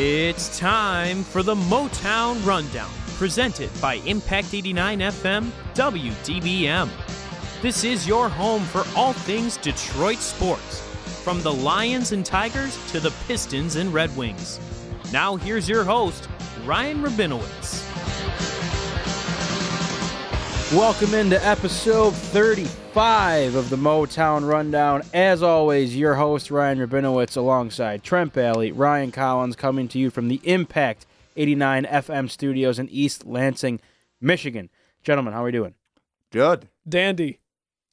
It's time for the Motown Rundown, presented by Impact 89 FM, WDBM. This is your home for all things Detroit sports, from the Lions and Tigers to the Pistons and Red Wings. Now here's your host, Ryan Rabinowitz. Welcome into episode 35 of the Motown Rundown. As always, your host, Ryan Rabinowitz, alongside Trent Bally, Ryan Collins, coming to you from the Impact 89 FM studios in East Lansing, Michigan. Gentlemen, how are we doing? Good. Dandy.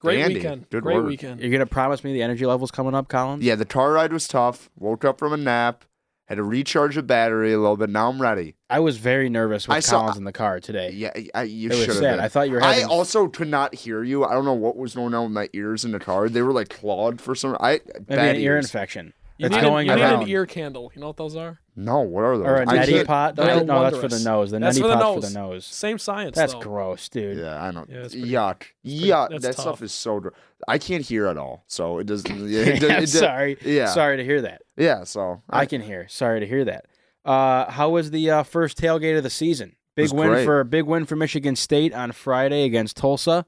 Great weekend. Good work. You're going to promise me the energy level's coming up, Collins? Yeah, the car ride was tough. Woke up from a nap. Had to recharge the battery a little bit. Now I'm ready. I was very nervous with Collins in the car today. Yeah, you should have been. I thought you were having... I also could not hear you. I don't know what was going on with my ears in the car. They were like clawed for some... Maybe an ear infection. You need an ear candle. You know what those are? No, what are those? Or a neti pot? No, that's for the nose. The neti pot's for the nose. Same science, though. That's gross, dude. Yeah, I know. Yeah, yuck. Yuck. That stuff is so gross. I can't hear at all, so it doesn't... Sorry. Yeah. Sorry to hear that. Yeah, so... I can hear. Sorry to hear that. How was the first tailgate of the season? Big win for Michigan State on Friday against Tulsa.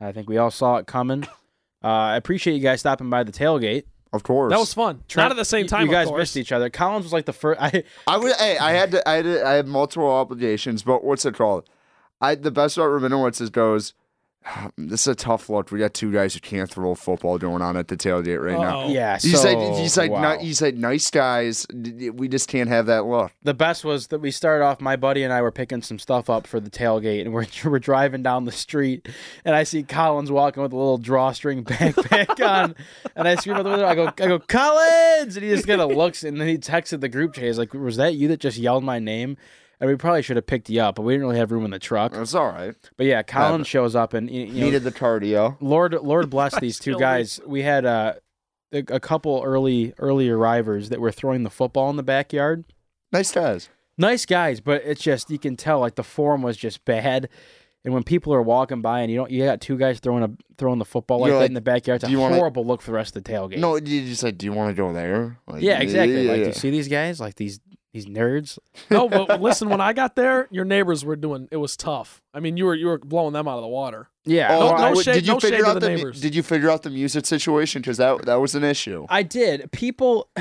I think we all saw it coming. I appreciate you guys stopping by the tailgate. Of course, that was fun. Not at the same time. You guys missed each other. Collins was like the first. I had multiple obligations, but what's it called? The best about Rabinowitz is goes. This is a tough look. We got two guys who can't throw football going on at the tailgate right now. Yeah, so he's like nice guys. We just can't have that look. The best was that we started off. My buddy and I were picking some stuff up for the tailgate, and we're driving down the street, and I see Collins walking with a little drawstring backpack on, and I scream out the window. I go Collins, and he just kind of looks, and then he texted the group chat. He's like, "Was that you that just yelled my name?" And we probably should have picked you up, but we didn't really have room in the truck. That's all right. But yeah, Colin shows up and needed the cardio. Lord bless these two guys. We had a couple early arrivers that were throwing the football in the backyard. Nice guys, but it's just you can tell like the form was just bad. And when people are walking by and you got two guys throwing the football like that in the backyard, it's a horrible look for the rest of the tailgate. No, you just like, do you want to go there? Like, yeah, exactly. Yeah. Like, do you see these guys? Like these nerds? No, but listen, when I got there, your neighbors were doing. It was tough. I mean, you were blowing them out of the water. Yeah. Did you figure out the neighbors? Did you figure out the music situation? Because that was an issue. I did.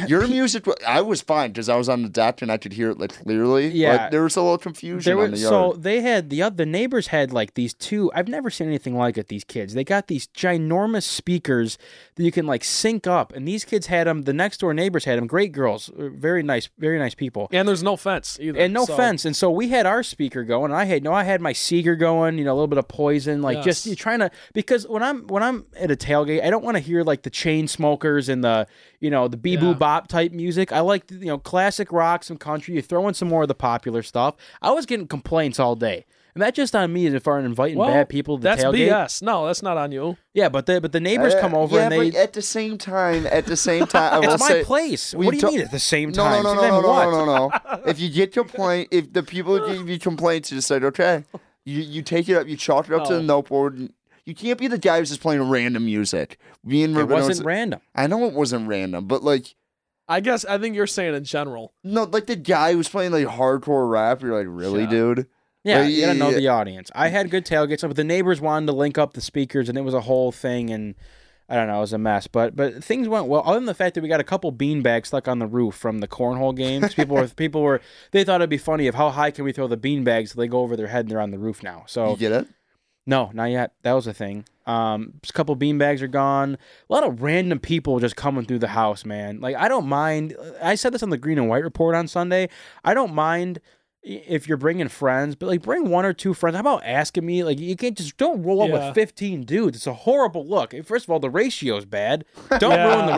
Your music. I was fine because I was on the deck and I could hear it like clearly. Yeah. But there was a little confusion on the yard. So they had the neighbors had like these two. I've never seen anything like it. These kids. They got these ginormous speakers that you can like sync up, and these kids had them. The next door neighbors had them. Great girls, very nice people. And there's no fence either. And so we had our speaker going. I had my Seeger going. A little bit of Poison, just you're trying to, because when I'm at a tailgate, I don't want to hear like the chain smokers and the the bebop bop type music. I like classic rock, some country. You throw in some more of the popular stuff. I was getting complaints all day. And that's just on me as if I'm inviting bad people to the tailgate. That's BS. No, that's not on you. Yeah, but the neighbors come over and they... at the same time... It's my place. What do you mean at the same time? No. If you get complaint, if the people give you complaints, you just say, okay, you take it up, you chalk it up to the noteboard. And you can't be the guy who's just playing random music. It wasn't random. I know it wasn't random, but like... I think you're saying in general. No, like the guy who's playing like hardcore rap, you're like, really, dude? Yeah, you gotta know the audience. I had good tailgates, but the neighbors wanted to link up the speakers, and it was a whole thing, and I don't know, it was a mess. But things went well, other than the fact that we got a couple beanbags stuck on the roof from the cornhole games. People were they thought it'd be funny of how high can we throw the beanbags so they go over their head and they're on the roof now. So you get it? No, not yet. That was a thing. Just a couple beanbags are gone. A lot of random people just coming through the house, man. Like I don't mind. I said this on the Green and White Report on Sunday. I don't mind. If you're bringing friends, but like bring one or two friends. How about asking me? Like you can't just don't roll up with 15 dudes. It's a horrible look. First of all, the ratio's bad. Don't ruin the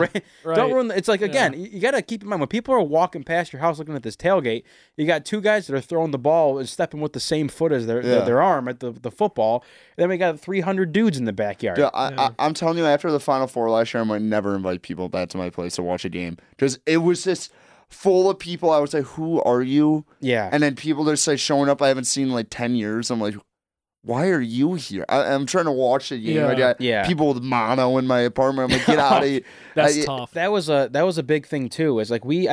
right. Don't ruin. It's like again, you got to keep in mind when people are walking past your house looking at this tailgate. You got two guys that are throwing the ball and stepping with the same foot as their arm at the football. And then we got 300 dudes in the backyard. Dude, I'm telling you, after the Final Four last year, I might never invite people back to my place to watch a game because it was just. Full of people, I would say, who are you? Yeah. And then people just say, showing up, I haven't seen in like 10 years. I'm like, why are you here? I'm trying to watch it. You know, I got people with mono in my apartment. I'm like, get out of here. That's tough. That was a big thing too. Is like the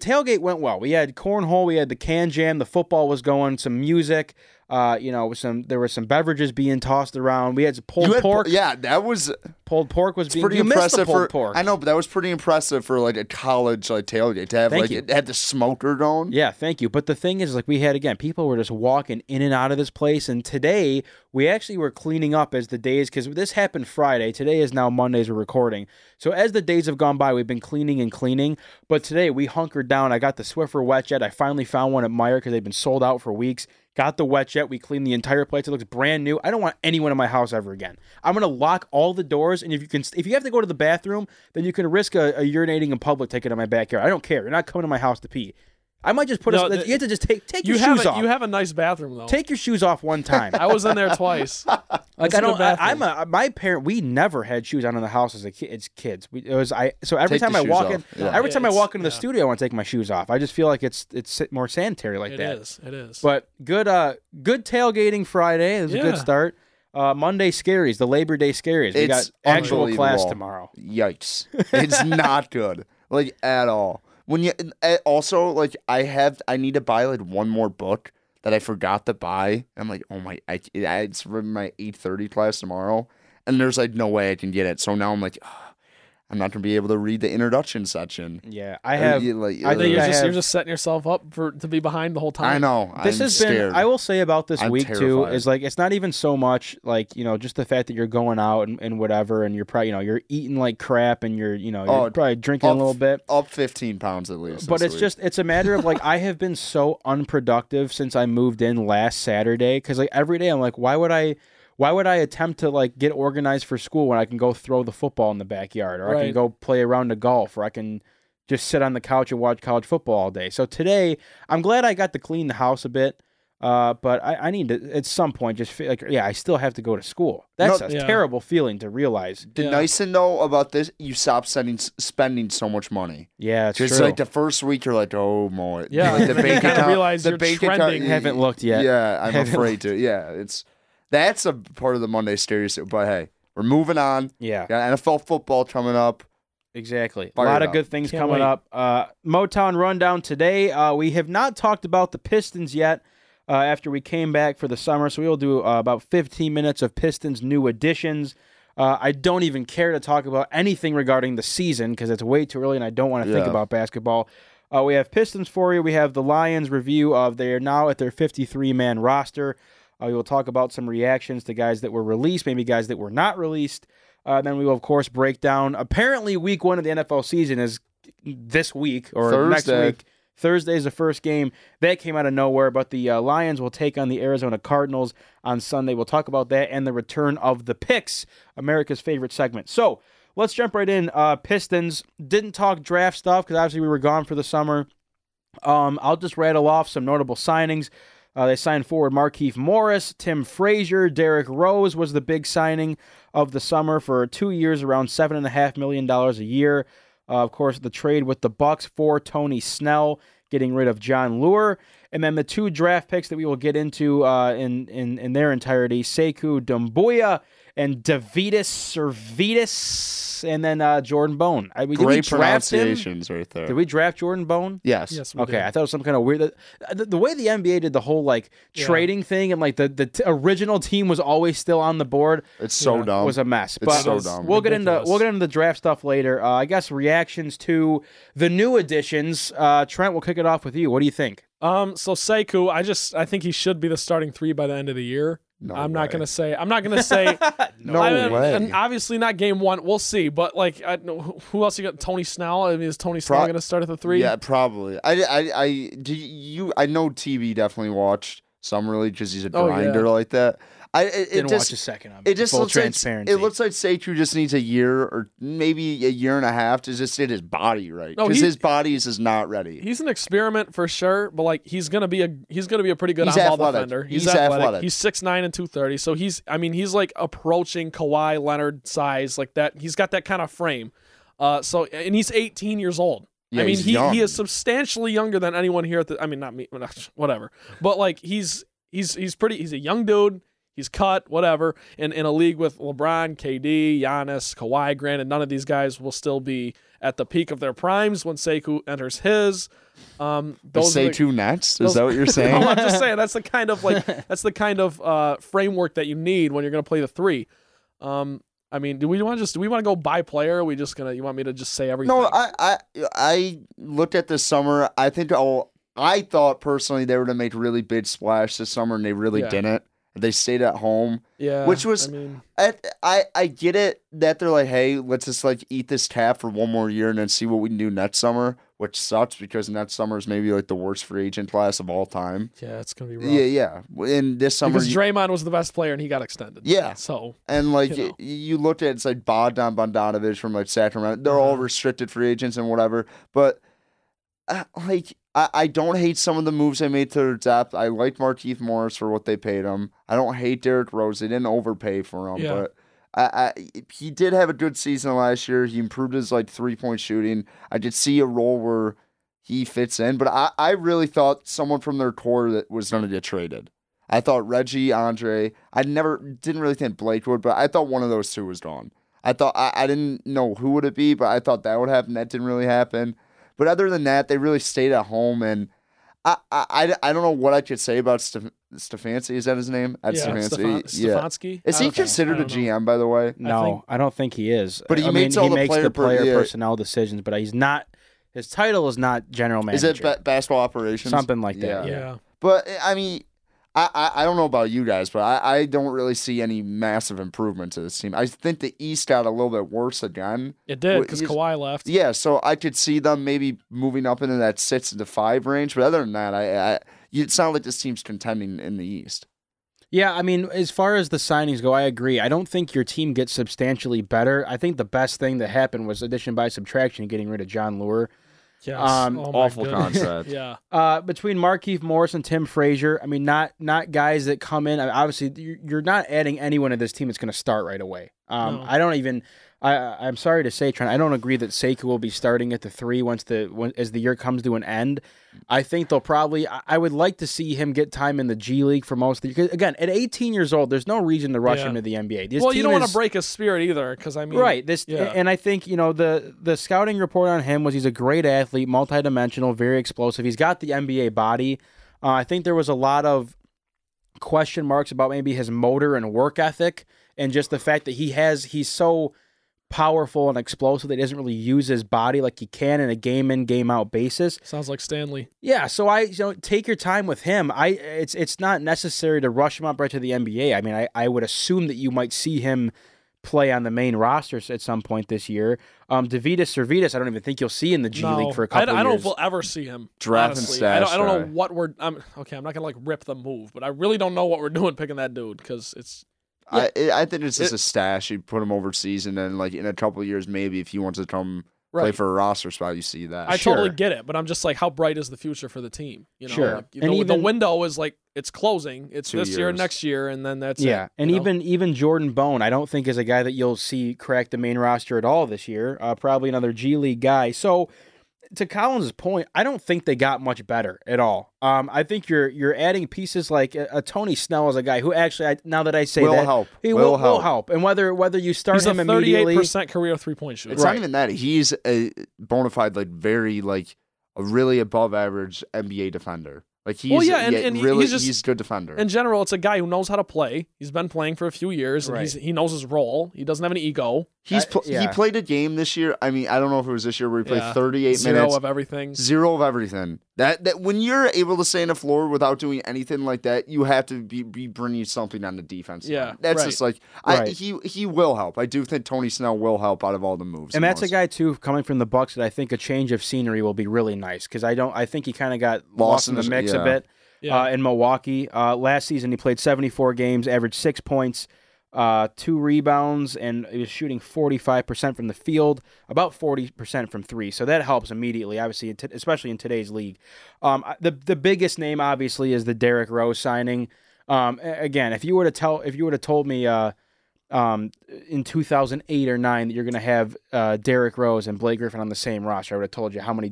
tailgate went well. We had cornhole, we had the can jam, the football was going, some music. There were some beverages being tossed around. We had pulled pork. Pulled pork was pretty impressive. I know, but that was pretty impressive for like a college like tailgate to have had the smoker going. Yeah, thank you. But the thing is, like we had again, people were just walking in and out of this place. And today we actually were cleaning up as the days, because this happened Friday. Today is now Monday's we're recording. So as the days have gone by, we've been cleaning. But today we hunkered down. I got the Swiffer wet jet. I finally found one at Meijer because they've been sold out for weeks. Got the wet jet. We cleaned the entire place. It looks brand new. I don't want anyone in my house ever again. I'm going to lock all the doors, and if you have to go to the bathroom, then you can risk a urinating in public taking to my backyard. I don't care. You're not coming to my house to pee. I might just put you have to just take your shoes off. You have a nice bathroom, though. Take your shoes off one time. I was in there twice. Like my parent. We never had shoes on in the house as a kid. It's kids. Every time I walk into the studio, I want to take my shoes off. I just feel like it's more sanitary like that. It is. It is. But good tailgating Friday. It was a good start. Monday scaries, the Labor Day scaries. We got actual class tomorrow. Yikes! It's not good, like at all. When you also like, I need to buy like one more book that I forgot to buy. I'm like, oh my, it's from my 8:30 class tomorrow, and there's like no way I can get it. So now I'm like, oh, I'm not gonna be able to read the introduction section. Yeah, I have. You're just setting yourself up to be behind the whole time. I know. I will say about this week too is like it's not even so much like just the fact that you're going out and whatever, and you're probably you're eating like crap, and you're probably drinking a little bit, up 15 pounds at least. But it's a matter of like I have been so unproductive since I moved in last Saturday because like every day I'm like, why would I attempt to like get organized for school when I can go throw the football in the backyard, or I can go play a round of golf, or I can just sit on the couch and watch college football all day? So today, I'm glad I got to clean the house a bit, but I need to at some point just feel like I still have to go to school. That's a terrible feeling to realize. The nice thing though about this, you stop spending so much money. Yeah, it's just true. Like the first week, you're like, oh my, like the bank account. Realize the bank account. Haven't looked yet. Yeah, I'm afraid to. Yeah, it's. That's a part of the Monday series, but hey, we're moving on. Yeah. Got NFL football coming up. Exactly. Fired a lot of good things coming up. Motown Rundown today. We have not talked about the Pistons yet after we came back for the summer, so we will do about 15 minutes of Pistons new additions. I don't even care to talk about anything regarding the season because it's way too early and I don't want to think about basketball. We have Pistons for you. We have the Lions review of they are now at their 53-man roster. We will talk about some reactions to guys that were released, maybe guys that were not released. Then we will, of course, break down. Apparently, week one of the NFL season is this week or next week. Thursday is the first game. That came out of nowhere, but the Lions will take on the Arizona Cardinals on Sunday. We'll talk about that and the return of the picks, America's favorite segment. So let's jump right in. Pistons didn't talk draft stuff because obviously we were gone for the summer. I'll just rattle off some notable signings. They signed forward Markieff Morris, Tim Frazier, Derek Rose was the big signing of the summer for 2 years, around $7.5 million a year. Of course, the trade with the Bucks for Tony Snell, getting rid of John Leuer. And then the two draft picks that we will get into in their entirety, Sekou Doumbouya and Deividas Sirvydis, and then Jordan Bone. Great pronunciations right there. Did we draft Jordan Bone? Yes we did. I thought it was some kind of weird... The way the NBA did the whole like trading thing and like the original team was always still on the board. It's so dumb. It was a mess. It's so dumb. We'll get into the draft stuff later. I guess reactions to the new additions. Trent, we'll kick it off with you. What do you think? So Sekou, I think he should be the starting three by the end of the year. I'm not gonna say. No way. And obviously not game one. We'll see. But like, I don't know, who else you got? Tony Snell. I mean, is Tony Snell gonna start at the three? Yeah, probably. I know TV definitely watched some really because he's a grinder like that. I didn't watch a second of it. It just full transparency. It looks like Sekou just needs a year or maybe a year and a half to just get his body right because his body is just not ready. He's an experiment for sure, but like he's gonna be a pretty good on-ball defender. He's athletic. He's 6'9" and 230, so he's like approaching Kawhi Leonard size like that. He's got that kind of frame. And he's 18 years old. Yeah, he is substantially younger than anyone here. Not me, whatever. But like he's. He's a young dude. He's cut, whatever. And in a league with LeBron, KD, Giannis, Kawhi, granted, none of these guys will still be at the peak of their primes when Sekou enters his. Is that what you're saying? No, I'm just saying that's the kind of framework that you need when you're going to play the three. I mean, do we want to go by player? Or are we just gonna? You want me to just say everything? No, I looked at this summer. I thought personally they were going to make a really big splash this summer, and they really didn't. They stayed at home, which was, I get it that they're like, hey, let's just like eat this cap for one more year and then see what we can do next summer, which sucks because next summer is maybe like the worst free agent class of all time. Yeah, it's going to be rough. Yeah. And this summer. Because Draymond was the best player and he got extended. Yeah. So. And like you looked at it, it's like Bogdan Bogdanović from like Sacramento. They're all restricted free agents and whatever, but like. I don't hate some of the moves they made to their depth. I like Markieff Morris for what they paid him. I don't hate Derek Rose. They didn't overpay for him, but he did have a good season last year. He improved his like 3-point shooting. I did see a role where he fits in, but I really thought someone from their core that was going to get traded. I thought Reggie, Andre. I didn't really think Blake would, but I thought one of those two was gone. I thought I didn't know who would it be, but I thought that would happen. That didn't really happen. But other than that, they really stayed at home, and I don't know what I could say about Stefanski. Is that his name? Stefanski. Is he considered a GM, by the way? No, I don't think he is. But he makes the player personnel decisions, but he's not. His title is not general manager. Is it basketball operations? Something like that. Yeah. But, I mean, I don't know about you guys, but I don't really see any massive improvement to this team. I think the East got a little bit worse again. It did, because Kawhi left. Yeah, so I could see them maybe moving up into that 6 to 5 range. But other than that, it sounds like this team's contending in the East. Yeah, I mean, as far as the signings go, I agree. I don't think your team gets substantially better. I think the best thing that happened was addition by subtraction, getting rid of John Leuer. Yes. Awful contract. Between Markieff Morris and Tim Frazier, I mean, not guys that come in. I mean, obviously, you're not adding anyone to this team that's going to start right away. No. I'm sorry to say, Trent, I don't agree that Sekou will be starting at the three as the year comes to an end. I think they'll probably. I would like to see him get time in the G League for most of the year. Because again, at 18 years old, there's no reason to rush him to the NBA. This team you don't want to break his spirit either, because I mean, right? And I think the scouting report on him was he's a great athlete, multidimensional, very explosive. He's got the NBA body. I think there was a lot of question marks about maybe his motor and work ethic, and just the fact that he's so powerful and explosive that he doesn't really use his body like he can in a game in, game out basis. Sounds like Stanley. Yeah, so take your time with him. It's not necessary to rush him up right to the NBA. I mean, I would assume that you might see him play on the main roster at some point this year. Deividas Sirvydis, I don't even think you'll see in the G League for a couple years. I don't know if we'll ever see him. Draft and stash. I don't know what we're. I'm not gonna like rip the move, but I really don't know what we're doing picking that dude because it's. Yeah. I think it's just a stash. You put him overseas, and then like in a couple of years, maybe if he wants to come play for a roster spot, you see that. I totally get it, but I'm just like, how bright is the future for the team? You know, like, the window is like it's closing. It's this year, next year, and then that's it. And even Jordan Bone, I don't think is a guy that you'll see crack the main roster at all this year. Probably another G League guy. So to Collins' point, I don't think they got much better at all. I think you're adding pieces like a Tony Snell is a guy who actually, now that I say will that, help. He will help. And whether you start him immediately. He's a 38% career three-point shooter. It's not even that. He's a bona fide, like, very, like, a really above-average NBA defender. Like, he's a good defender. In general, it's a guy who knows how to play. He's been playing for a few years, and he knows his role. He doesn't have an ego. He played a game this year. I mean, I don't know if it was this year where he played 38 minutes. Zero of everything. That when you're able to stay on the floor without doing anything like that, you have to be bringing something on the defense. Yeah, that's just like he will help. I do think Tony Snell will help out of all the moves. And that's a guy too coming from the Bucks that I think a change of scenery will be really nice because I think he kind of got lost in the mix a bit in Milwaukee last season. He played 74 games, averaged 6 points. 2 rebounds, and he was shooting 45% from the field, about 40% from three. So that helps immediately, obviously, especially in today's league. The biggest name, obviously, is the Derek Rose signing. Again, if you would have told me in 2008 or 2009 that you're going to have Derek Rose and Blake Griffin on the same roster, I would have told you how many.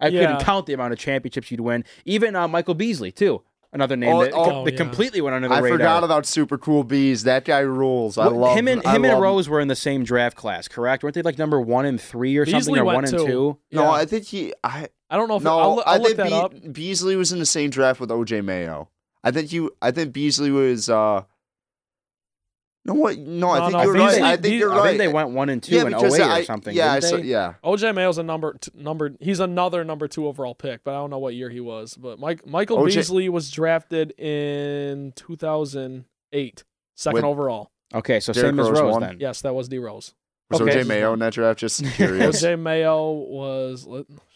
I couldn't count the amount of championships you'd win. Even Michael Beasley too. Another name that completely went under the radar. I forgot about Super Cool Bees. That guy rules. I love him. Him and Rose were in the same draft class, correct? Weren't they like number 1 and 3 or something, or 1 and 2? Yeah. No, I think he. I don't know. I'll look that up. Beasley was in the same draft with O.J. Mayo. I think Beasley was. I think you're right. I think you're right. I think they went 1 and 2 in 08 or something. Yeah, yeah. O.J. Mayo's He's another number 2 overall pick, but I don't know what year he was. But Michael Beasley was drafted in 2008, second overal. Okay, so Derek same Rose as Rose won. Then. Yes, that was D. Rose. Was O.J. Mayo in that draft? Just curious. O.J. Mayo was.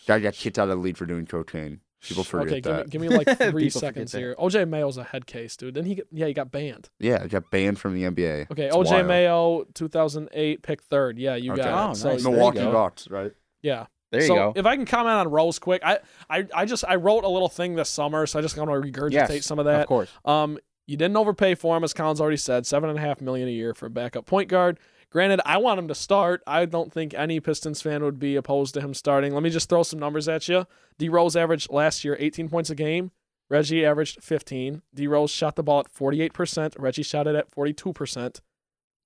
Guy got kicked out of the league for doing cocaine. People forget that. Okay, give me like 3 seconds here. O.J. Mayo's a head case, dude. Then he got banned. Yeah, he got banned from the NBA. Okay, O.J. Mayo, 2008, pick 3rd. Yeah, you got it. Oh, nice. So, Milwaukee Bucks, right? Yeah. There you go. If I can comment on Rose quick, I wrote a little thing this summer, so I just want to regurgitate some of that. Of course. You didn't overpay for him, as Collins already said, $7.5 million a year for a backup point guard. Granted, I want him to start. I don't think any Pistons fan would be opposed to him starting. Let me just throw some numbers at you. D. Rose averaged last year 18 points a game. Reggie averaged 15. D. Rose shot the ball at 48%. Reggie shot it at 42%.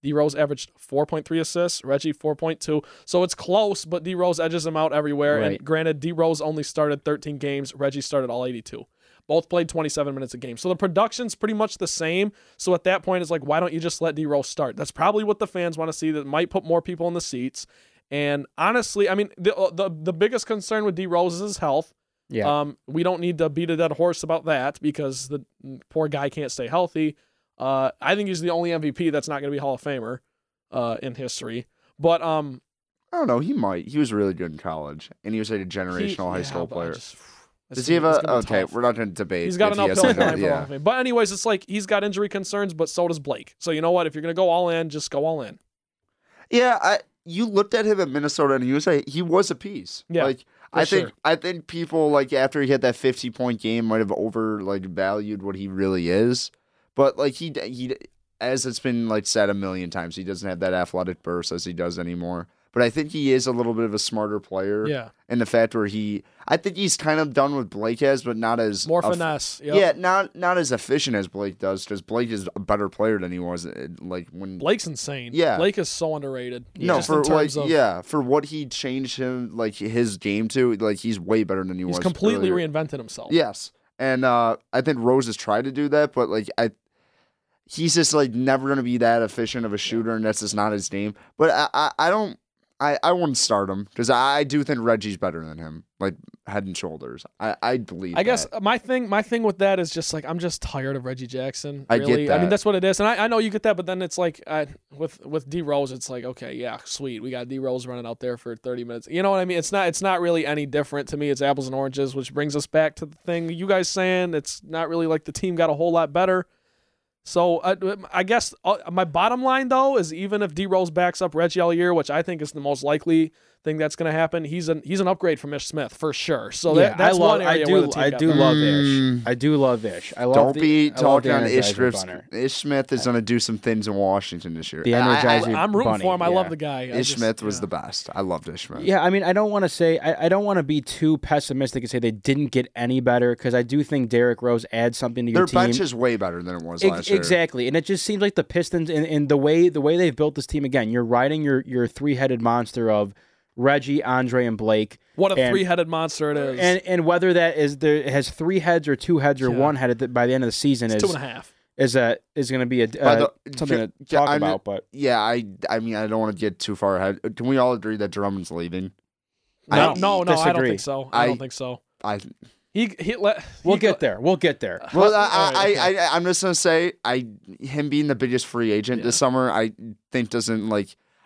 D. Rose averaged 4.3 assists. Reggie 4.2. So it's close, but D. Rose edges him out everywhere. Right. And granted, D. Rose only started 13 games. Reggie started all 82. Both played 27 minutes a game. So the production's pretty much the same. So at that point, it's like, why don't you just let D-Rose start? That's probably what the fans want to see. That might put more people in the seats. And honestly, I mean, the biggest concern with D-Rose is his health. Yeah. We don't need to beat a dead horse about that because the poor guy can't stay healthy. I think he's the only MVP that's not going to be Hall of Famer in history. But I don't know. He might. He was really good in college. And he was like a generational high school player. Does he have we're not going to debate. He's got an uphill climb. Yeah. But anyways, it's like he's got injury concerns, but so does Blake. So you know what? If you're going to go all in, just go all in. Yeah, you looked at him at Minnesota and he was a piece. Yeah, I think people after he had that 50-point game might have overvalued what he really is. But he as it's been said a million times, he doesn't have that athletic burst as he does anymore. But I think he is a little bit of a smarter player. Yeah. And the fact where I think he's kind of done what Blake has, but not as more finesse. Yep. Yeah, not as efficient as Blake does, because Blake is a better player than he was. Blake's insane. Yeah. Blake is so underrated. No, just for for what he changed him his game to, he's way better than he was. He's completely reinvented himself. Yes, and I think Rose has tried to do that, but he's just never going to be that efficient of a shooter, and that's just not his game. But I wouldn't start him because I do think Reggie's better than him, head and shoulders. I believe. I guess my thing with that is just I'm just tired of Reggie Jackson. Really. I get that. I mean, that's what it is, and I know you get that, but then it's with D Rose, it's okay, yeah, sweet, we got D Rose running out there for 30 minutes. You know what I mean? It's not really any different to me. It's apples and oranges, which brings us back to the thing you guys saying. It's not really the team got a whole lot better. So I guess my bottom line, though, is even if D. Rose backs up Reggie all year, which I think is the most likely thing that's going to happen, he's an upgrade from Ish Smith for sure. So that's one area where the team got better. I do love Ish. Don't be talking on Ish Smith. Ish Smith is going to do some things in Washington this year. The Energizer I'm rooting for him. I love the guy. Ish Smith was the best. I loved Ish Smith. Yeah, I mean, I don't want to be too pessimistic and say they didn't get any better, because I do think Derek Rose adds something to your team. Their bench is way better than it was last year. Exactly, and it just seems like the Pistons and the way they've built this team, again, you're riding your three-headed monster of Reggie, Andre, and Blake. What a three-headed monster it is! And whether that is it has 3 heads or 2 heads or 1 head by the end of the season is 2.5. Is going to be something to talk about? But I mean I don't want to get too far ahead. Can we all agree that Drummond's leaving? No, I don't think so. I don't think so. We'll get there. Well, I'm just gonna say him being the biggest free agent this summer, I think doesn't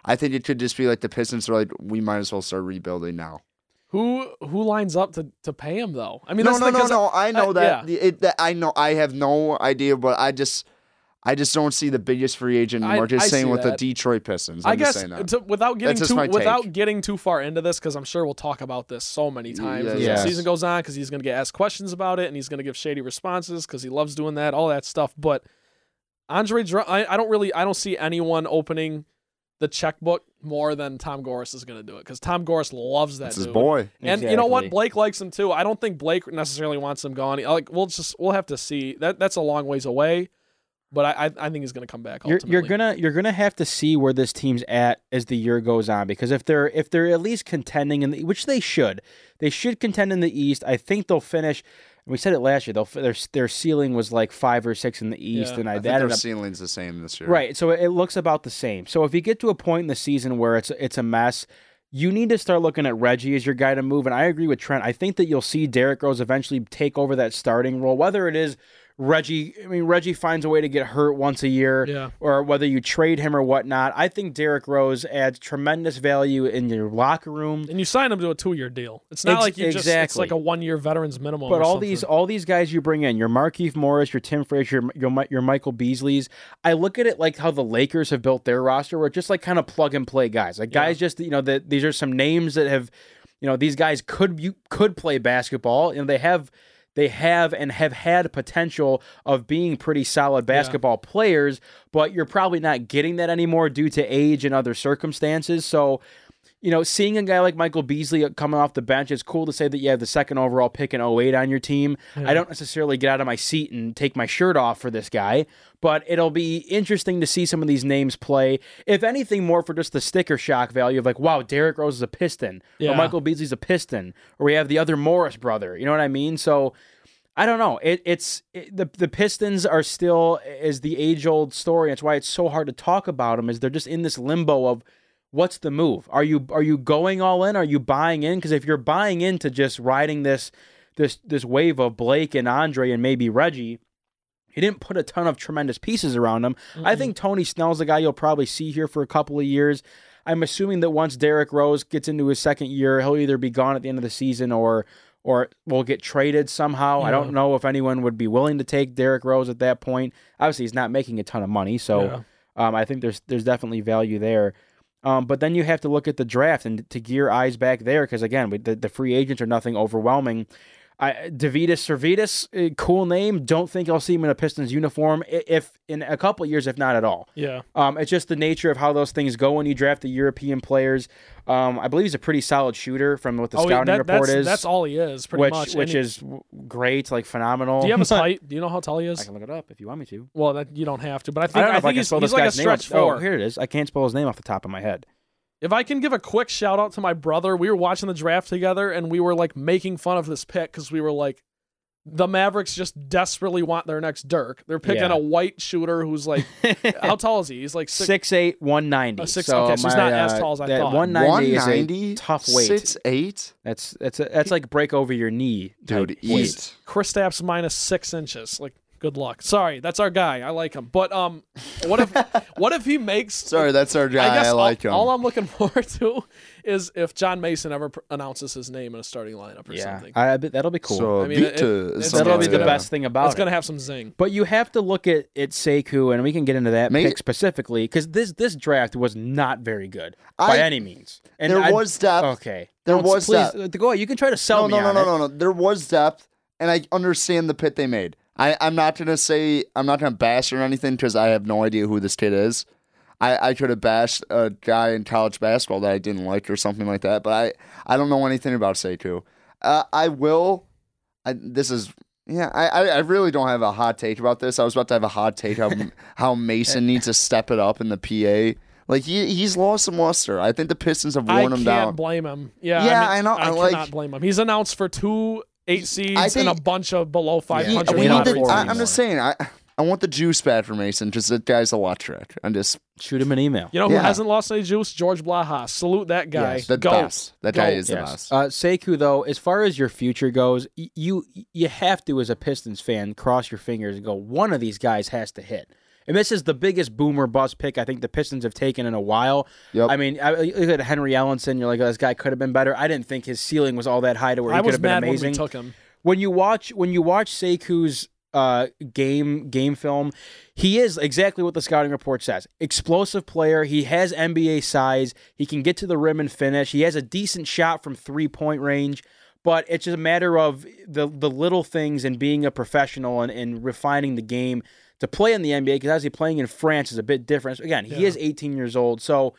I think it could just be the Pistons are we might as well start rebuilding now. Who lines up to pay him though? I mean, no. I know that. Yeah. I know. I have no idea, but I just don't see the biggest free agent in the market saying with the Detroit Pistons. Without getting too far into this, because I'm sure we'll talk about this so many times as the season goes on, because he's going to get asked questions about it and he's going to give shady responses because he loves doing that, all that stuff. But Andre Drummond, I don't see anyone opening the checkbook more than Tom Gores is going to do it, because Tom Gores loves that. That's dude. His boy. And exactly. You know what? Blake likes him too. I don't think Blake necessarily wants him gone. Like we'll have to see. That's a long ways away, but I think he's going to come back. Ultimately. You're gonna have to see where this team's at as the year goes on, because if they're at least contending in the, which they should contend in the East. I think they'll finish. We said it last year. Their ceiling was like 5 or 6 in the East, yeah. And I think their ceiling's the same this year, right? So it looks about the same. So if you get to a point in the season where it's a mess, you need to start looking at Reggie as your guy to move. And I agree with Trent. I think that you'll see Derek Rose eventually take over that starting role, whether it is Reggie. I mean, Reggie finds a way to get hurt once a year, yeah. Or whether you trade him or whatnot. I think Derek Rose adds tremendous value in your locker room, and you sign him to a 2-year deal. It's not like you exactly. It's like a 1-year veterans minimum. But all these guys you bring in, your Markieff Morris, your Tim Frazier, your Michael Beasleys. I look at it like how the Lakers have built their roster, where it's just like kind of plug and play guys, like guys just that these are some names that have, these guys could play basketball, and they have had potential of being pretty solid basketball players, but you're probably not getting that anymore due to age and other circumstances. So, seeing a guy like Michael Beasley coming off the bench, it's cool to say that you have the 2nd overall pick in 2008 on your team. Yeah. I don't necessarily get out of my seat and take my shirt off for this guy, but it'll be interesting to see some of these names play, if anything more for just the sticker shock value of like, wow, Derrick Rose is a Piston, or Michael Beasley's a Piston, or we have the other Morris brother. You know what I mean? So I don't know. The Pistons are still is the age-old story. That's why it's so hard to talk about them, is they're just in this limbo of, what's the move? Are you going all in? Are you buying in? Because if you're buying into just riding this wave of Blake and Andre and maybe Reggie, he didn't put a ton of tremendous pieces around him. Mm-hmm. I think Tony Snell's the guy you'll probably see here for a couple of years. I'm assuming that once Derrick Rose gets into his 2nd year, he'll either be gone at the end of the season or will get traded somehow. Yeah. I don't know if anyone would be willing to take Derrick Rose at that point. Obviously, he's not making a ton of money, so I think there's definitely value there. But then you have to look at the draft and to gear eyes back there, because, again, the free agents are nothing overwhelming. Deividas Sirvydis, cool name. Don't think I'll see him in a Pistons uniform if in a couple of years, if not at all. Yeah. It's just the nature of how those things go when you draft the European players. I believe he's a pretty solid shooter from what the scouting report is. That's all he is, pretty much. Which is great, like phenomenal. Do you have his height? Do you know how tall he is? I can look it up if you want me to. Well, you don't have to, but I think he's like a stretch four. Oh, here it is. I can't spell his name off the top of my head. If I can give a quick shout out to my brother, we were watching the draft together, and we were like making fun of this pick, because we were like, the Mavericks just desperately want their next Dirk. They're picking a white shooter who's like, how tall is he? He's like 6'8", 190. So he's not as tall as I thought. 190 is a tough weight. 6'8"? That's like break over your knee, dude. He's Kristaps minus 6 inches. Like, good luck. Sorry, that's our guy. I like him. But what if he makes? Sorry, that's our guy. I like him. All I'm looking forward to is if John Mason ever announces his name in a starting lineup or something. I bet that'll be cool. So I mean, that'll be the best thing about it. It's going to have some zing. But you have to look at Sekou, and we can get into that pick specifically, because this draft was not very good by any means. And there was depth. Okay, there was depth. Go ahead. You can try to sell me on it. No. There was depth, and I understand the pit they made. I'm not going to bash or anything, because I have no idea who this kid is. I could have bashed a guy in college basketball that I didn't like or something like that, but I don't know anything about Sekou. I really don't have a hot take about this. I was about to have a hot take how Mason needs to step it up in the PA. Like, he's lost some luster. I think the Pistons have worn him down. I can't blame him. Yeah, I know. I cannot blame him. He's announced for 2 8 seeds and a bunch of below 500. I'm just saying, I want the juice bad for Mason. Just that guy's electric. And just shoot him an email. You know who hasn't lost any juice? George Blaha. Salute that guy. Yes, the best. That guy is the best. Sekou, though, as far as your future goes, you have to, as a Pistons fan, cross your fingers and go, one of these guys has to hit. And this is the biggest boom or bust pick I think the Pistons have taken in a while. Yep. I mean, you look at Henry Ellenson, you're like, oh, this guy could have been better. I didn't think his ceiling was all that high to where he could have been amazing. I was mad when we took him. When you watch Sekou's game film, he is exactly what the scouting report says. Explosive player. He has NBA size. He can get to the rim and finish. He has a decent shot from 3-point range. But it's just a matter of the little things and being a professional and refining the game to play in the NBA, because obviously playing in France is a bit different. Again, he is 18 years old. So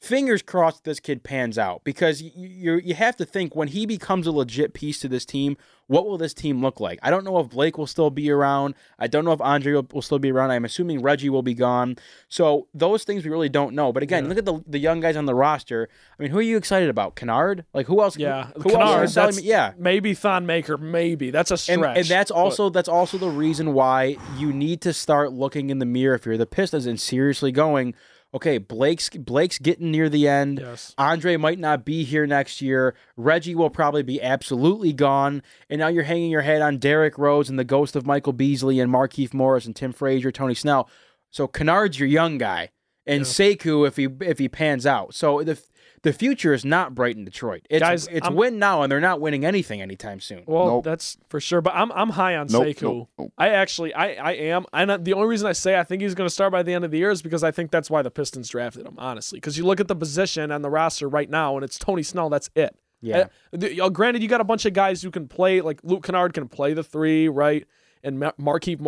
fingers crossed this kid pans out, because you have to think, when he becomes a legit piece to this team, what will this team look like? I don't know if Blake will still be around. I don't know if Andre will still be around. I'm assuming Reggie will be gone. So those things we really don't know. But again, Look at the young guys on the roster. I mean, who are you excited about? Kennard? Like, who else? Yeah, who Kennard. Else yeah, maybe Thon Maker. Maybe that's a stretch. And that's also the reason why you need to start looking in the mirror if you're the Pistons and seriously going, okay, Blake's getting near the end. Yes. Andre might not be here next year. Reggie will probably be absolutely gone. And now you're hanging your head on Derek Rose and the ghost of Michael Beasley and Markieff Morris and Tim Frazier, Tony Snell. So Kennard's your young guy. And Sekou, if he pans out. So the future is not bright in Detroit. Guys, it's win now, and they're not winning anything anytime soon. Well, That's for sure. But I'm high on Sekou. Nope. I am. And the only reason I say I think he's going to start by the end of the year is because I think that's why the Pistons drafted him, honestly. Because you look at the position on the roster right now, and it's Tony Snell. That's it. Yeah. Granted, you got a bunch of guys who can play. Like Luke Kennard can play the three, right? And Markieff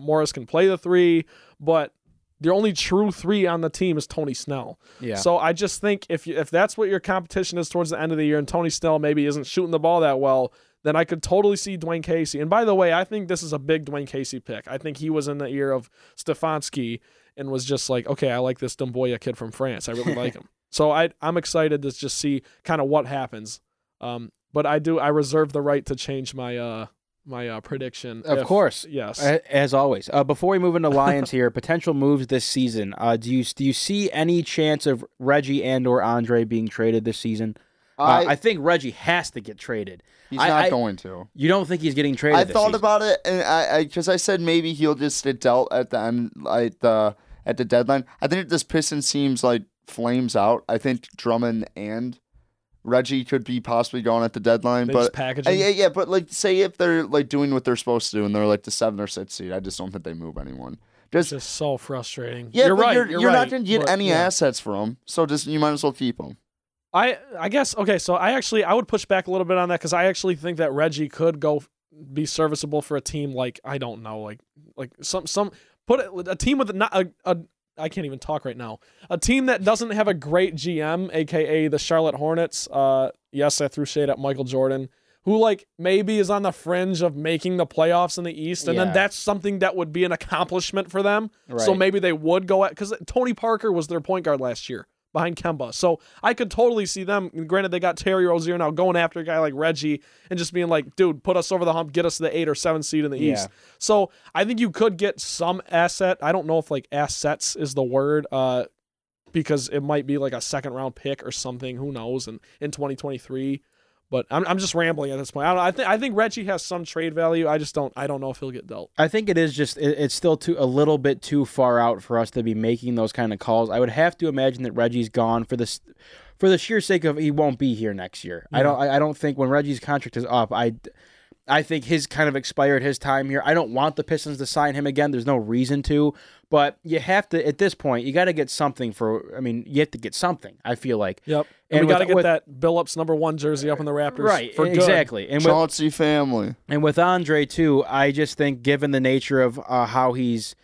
Morris can play the three. But the only true three on the team is Tony Snell. Yeah. So I just think if that's what your competition is towards the end of the year, and Tony Snell maybe isn't shooting the ball that well, then I could totally see Dwayne Casey. And by the way, I think this is a big Dwayne Casey pick. I think he was in the ear of Stefanski and was just like, okay, I like this Doumbouya kid from France. I really like him. So I'm excited to just see kind of what happens. But I reserve the right to change my my prediction. Of course. Yes. As always. Before we move into Lions here, potential moves this season. Do you see any chance of Reggie and or Andre being traded this season? I think Reggie has to get traded. He's not going to. You don't think he's getting traded this season? I thought about it, and because I said maybe he'll just get dealt at the end, at the deadline. I think if this Pistons seems like flames out, I think Drummond and Reggie could be possibly gone at the deadline, but like, say if they're like doing what they're supposed to do and they're like the 7th or 6th seed, I just don't think they move anyone. It's just so frustrating. Yeah, you're right. Not going to get any assets from, so just you might as well keep them. I guess okay. So I would push back a little bit on that, because I actually think that Reggie could be serviceable for a team like, I don't know, like some put a team with I can't even talk right now. A team that doesn't have a great GM, a.k.a. the Charlotte Hornets. Yes, I threw shade at Michael Jordan, who maybe is on the fringe of making the playoffs in the East, and then that's something that would be an accomplishment for them. Right. So maybe they would go at, because Tony Parker was their point guard last year behind Kemba. So I could totally see them. Granted, they got Terry Rozier now, going after a guy like Reggie and just being like, dude, put us over the hump, get us to the 8th or 7th seed in the East. So I think you could get some asset. I don't know if assets is the word, because it might be a 2nd round pick or something. Who knows? And in 2023, but I'm just rambling at this point. I think Reggie has some trade value. I don't know if he'll get dealt. I think it is just it's still a little bit too far out for us to be making those kind of calls. I would have to imagine that Reggie's gone for the sheer sake of he won't be here next year. Yeah. I don't think when Reggie's contract is up, I think his kind of expired his time here. I don't want the Pistons to sign him again. There's no reason to, but you have to, at this point, you got to get something you have to get something, I feel like. Yep. And we got to get that Billups #1 jersey up in the Raptors. Right, for exactly. Good. And Chauncey family. And with Andre, too, I just think given the nature of how he's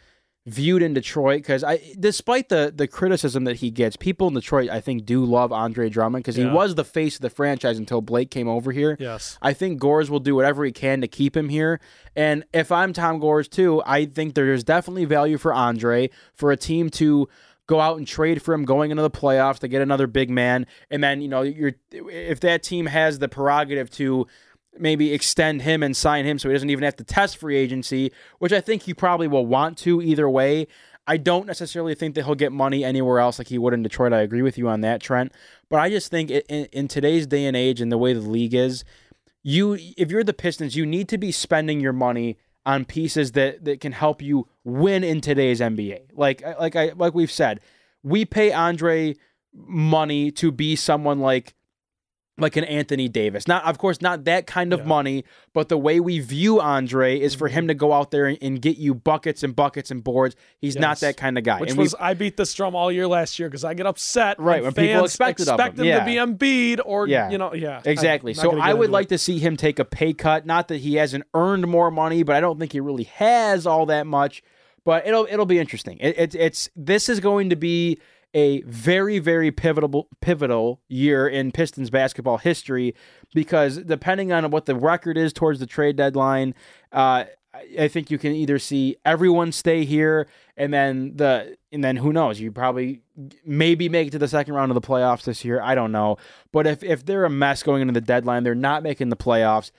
viewed in Detroit, because despite the criticism that he gets, people in Detroit, I think, do love Andre Drummond, because he was the face of the franchise until Blake came over here. Yes. I think Gores will do whatever he can to keep him here. And if I'm Tom Gores, too, I think there's definitely value for Andre, for a team to go out and trade for him going into the playoffs to get another big man. And then, if that team has the prerogative to maybe extend him and sign him so he doesn't even have to test free agency, which I think he probably will want to either way. I don't necessarily think that he'll get money anywhere else like he would in Detroit. I agree with you on that, Trent. But I just think in today's day and age and the way the league is, if you're the Pistons, you need to be spending your money on pieces that can help you win in today's NBA. Like we've said, we pay Andre money to be someone like an Anthony Davis. Not that kind of money, but the way we view Andre is for him to go out there and get you buckets and buckets and boards. He's not that kind of guy. I beat this drum all year last year because I get upset when people expect him to be Embiid or, Exactly. So I would like to see him take a pay cut. Not that he hasn't earned more money, but I don't think he really has all that much. But it'll be interesting. This is going to be a very, very pivotal year in Pistons basketball history, because depending on what the record is towards the trade deadline, I think you can either see everyone stay here, and then who knows? You probably maybe make it to the second round of the playoffs this year. I don't know. But if they're a mess going into the deadline, they're not making the playoffs,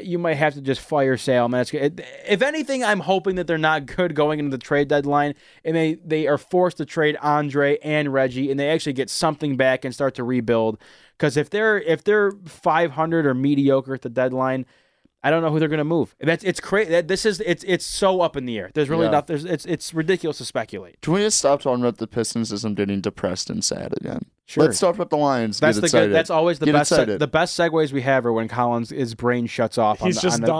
you might have to just fire sale. Man, if anything, I'm hoping that they're not good going into the trade deadline, and they are forced to trade Andre and Reggie, and they actually get something back and start to rebuild. Because if they're 500 or mediocre at the deadline, I don't know who they're going to move. It's crazy. It's so up in the air. There's really nothing. It's ridiculous to speculate. Can we just stop talking about the Pistons as I'm getting depressed and sad again? Sure. Let's talk about the Lions. That's always the best. The best segues we have are when Collins' brain shuts off on the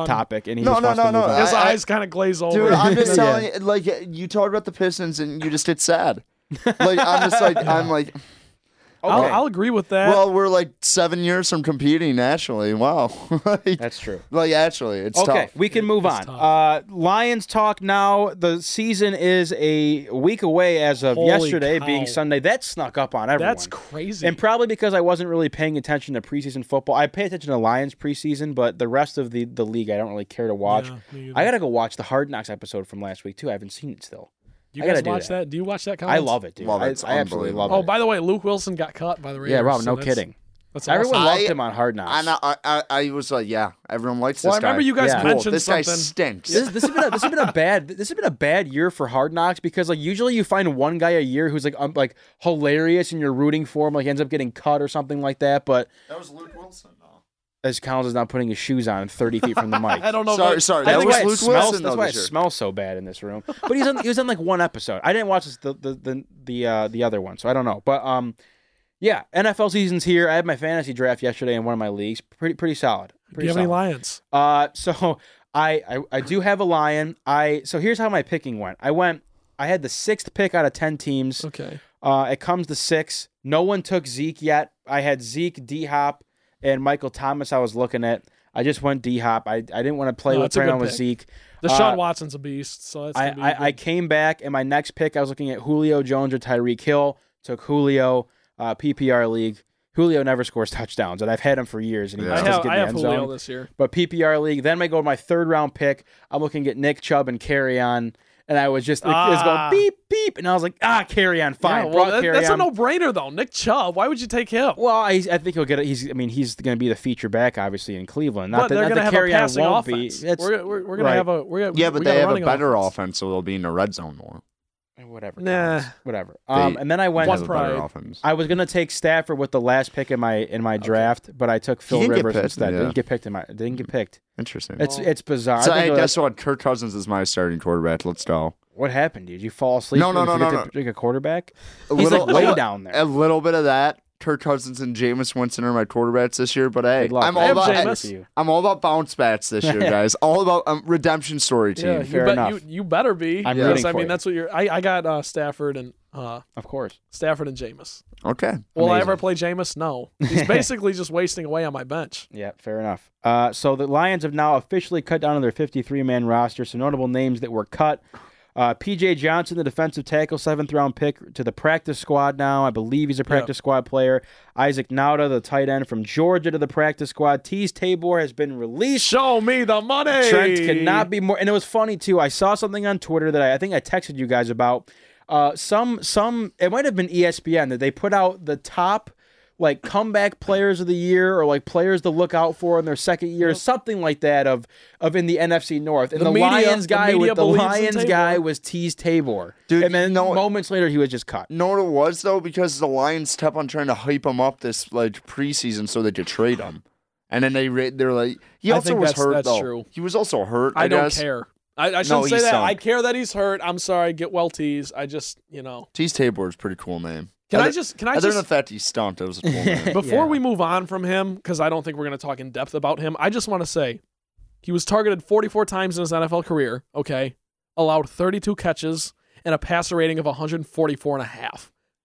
topic, and he just wants to move on. His eyes kind of glaze over. Dude, I'm just telling you, like, you talked about the Pistons and you just get sad. Like, I'm just like, I'm like. Okay. I'll agree with that. Well, we're like 7 years from competing nationally. Wow. Like, that's true. Like, actually, it's tough. Okay, we can move on. Lions talk now. The season is a week away as of yesterday being Sunday. That snuck up on everyone. That's crazy. And probably because I wasn't really paying attention to preseason football. I pay attention to Lions preseason, but the rest of the league I don't really care to watch. Yeah, I got to go watch the Hard Knocks episode from last week, too. I haven't seen it still. You guys watch that? Do you watch that, Collins? I love it, dude. I absolutely love it. Oh, by the way, Luke Wilson got cut by the Raiders. Yeah, Rob, no kidding. That's awesome. Everyone loved him on Hard Knocks. I was like, yeah, everyone likes this guy. Well, I remember you guys mentioned this something. This guy stinks. This has been a bad year for Hard Knocks, because like usually you find one guy a year who's like hilarious and you're rooting for him, like ends up getting cut or something like that. But that was Luke Wilson. As Collins is not putting his shoes on 30 feet from the mic. I don't know. Sorry. That was Luke Wilson. That's why it smells so bad in this room. But he was on like one episode. I didn't watch the other one, so I don't know. But yeah, NFL season's here. I had my fantasy draft yesterday in one of my leagues. Pretty solid. Do you have any Lions? So I do have a Lion. So here's how my picking went. I had the 6th pick out of 10 teams. Okay. It comes to 6. No one took Zeke yet. I had Zeke, D-Hop, and Michael Thomas I was looking at. I just went D-Hop. I didn't want to play with Zeke. Deshaun Watson's a beast. So that's I came back, and my next pick, I was looking at Julio Jones or Tyreek Hill. Took Julio, PPR league. Julio never scores touchdowns, and I've had him for years. And he just doesn't get in the end zone. I have Julio this year. But PPR league. Then I go to my 3rd-round pick. I'm looking at Nick Chubb and Kerryon. And I was just like, it was going beep, beep. And I was like, Kerryon, fine. Yeah, well, that's a no-brainer, though. Nick Chubb, why would you take him? Well, I think he'll get it. He's going to be the feature back, obviously, in Cleveland. But they're going to have a passing offense. We're going to have a – yeah, but they have a better offense, so they'll be in the red zone more. Whatever. Nah. Whatever. And then I went. I was gonna take Stafford with the last pick in my draft, but I took Phil Rivers instead. Yeah. Didn't get picked. Interesting. It's bizarre. So hey, guess what? Kirk Cousins is my starting quarterback. Let's go. What happened, dude? You fall asleep? No. Pick a quarterback. He's way down there. A little bit of that. Kirk Cousins and Jameis Winston are my quarterbacks this year, but hey, I'm all about bounce backs this year, guys. All about redemption story team. Yeah, fair enough. You better be. I'm rooting for you. That's what you're. I got Stafford and of course Stafford and Jameis. Okay. Will I ever play Jameis? No. He's basically just wasting away on my bench. Yeah, fair enough. So the Lions have now officially cut down on their 53-man roster. Some notable names that were cut. P.J. Johnson, the defensive tackle, 7th-round pick to the practice squad now. I believe he's a practice squad player. Isaac Nauta, the tight end from Georgia, to the practice squad. Tease Tabor has been released. Show me the money! Trent cannot be more. And it was funny, too. I saw something on Twitter that I think I texted you guys about. It might have been ESPN, that they put out the top like comeback players of the year, or like players to look out for in their second year, something like that of in the NFC North. And the Lions guy was Tease Tabor. Dude, and then moments later he was just cut. No, it was though, because the Lions kept on trying to hype him up this like preseason so they could trade him. And then they're like, he also was hurt. That's though. True. He was also hurt. I don't care. I shouldn't say that. Sunk. I care that he's hurt. I'm sorry. Get well, Tease. I just, Tease Tabor is a pretty cool name. Other than the fact he stomped, it was a cool man. Before we move on from him, because I don't think we're going to talk in depth about him, I just want to say he was targeted 44 times in his NFL career, okay, allowed 32 catches, and a passer rating of 144.5. Wow.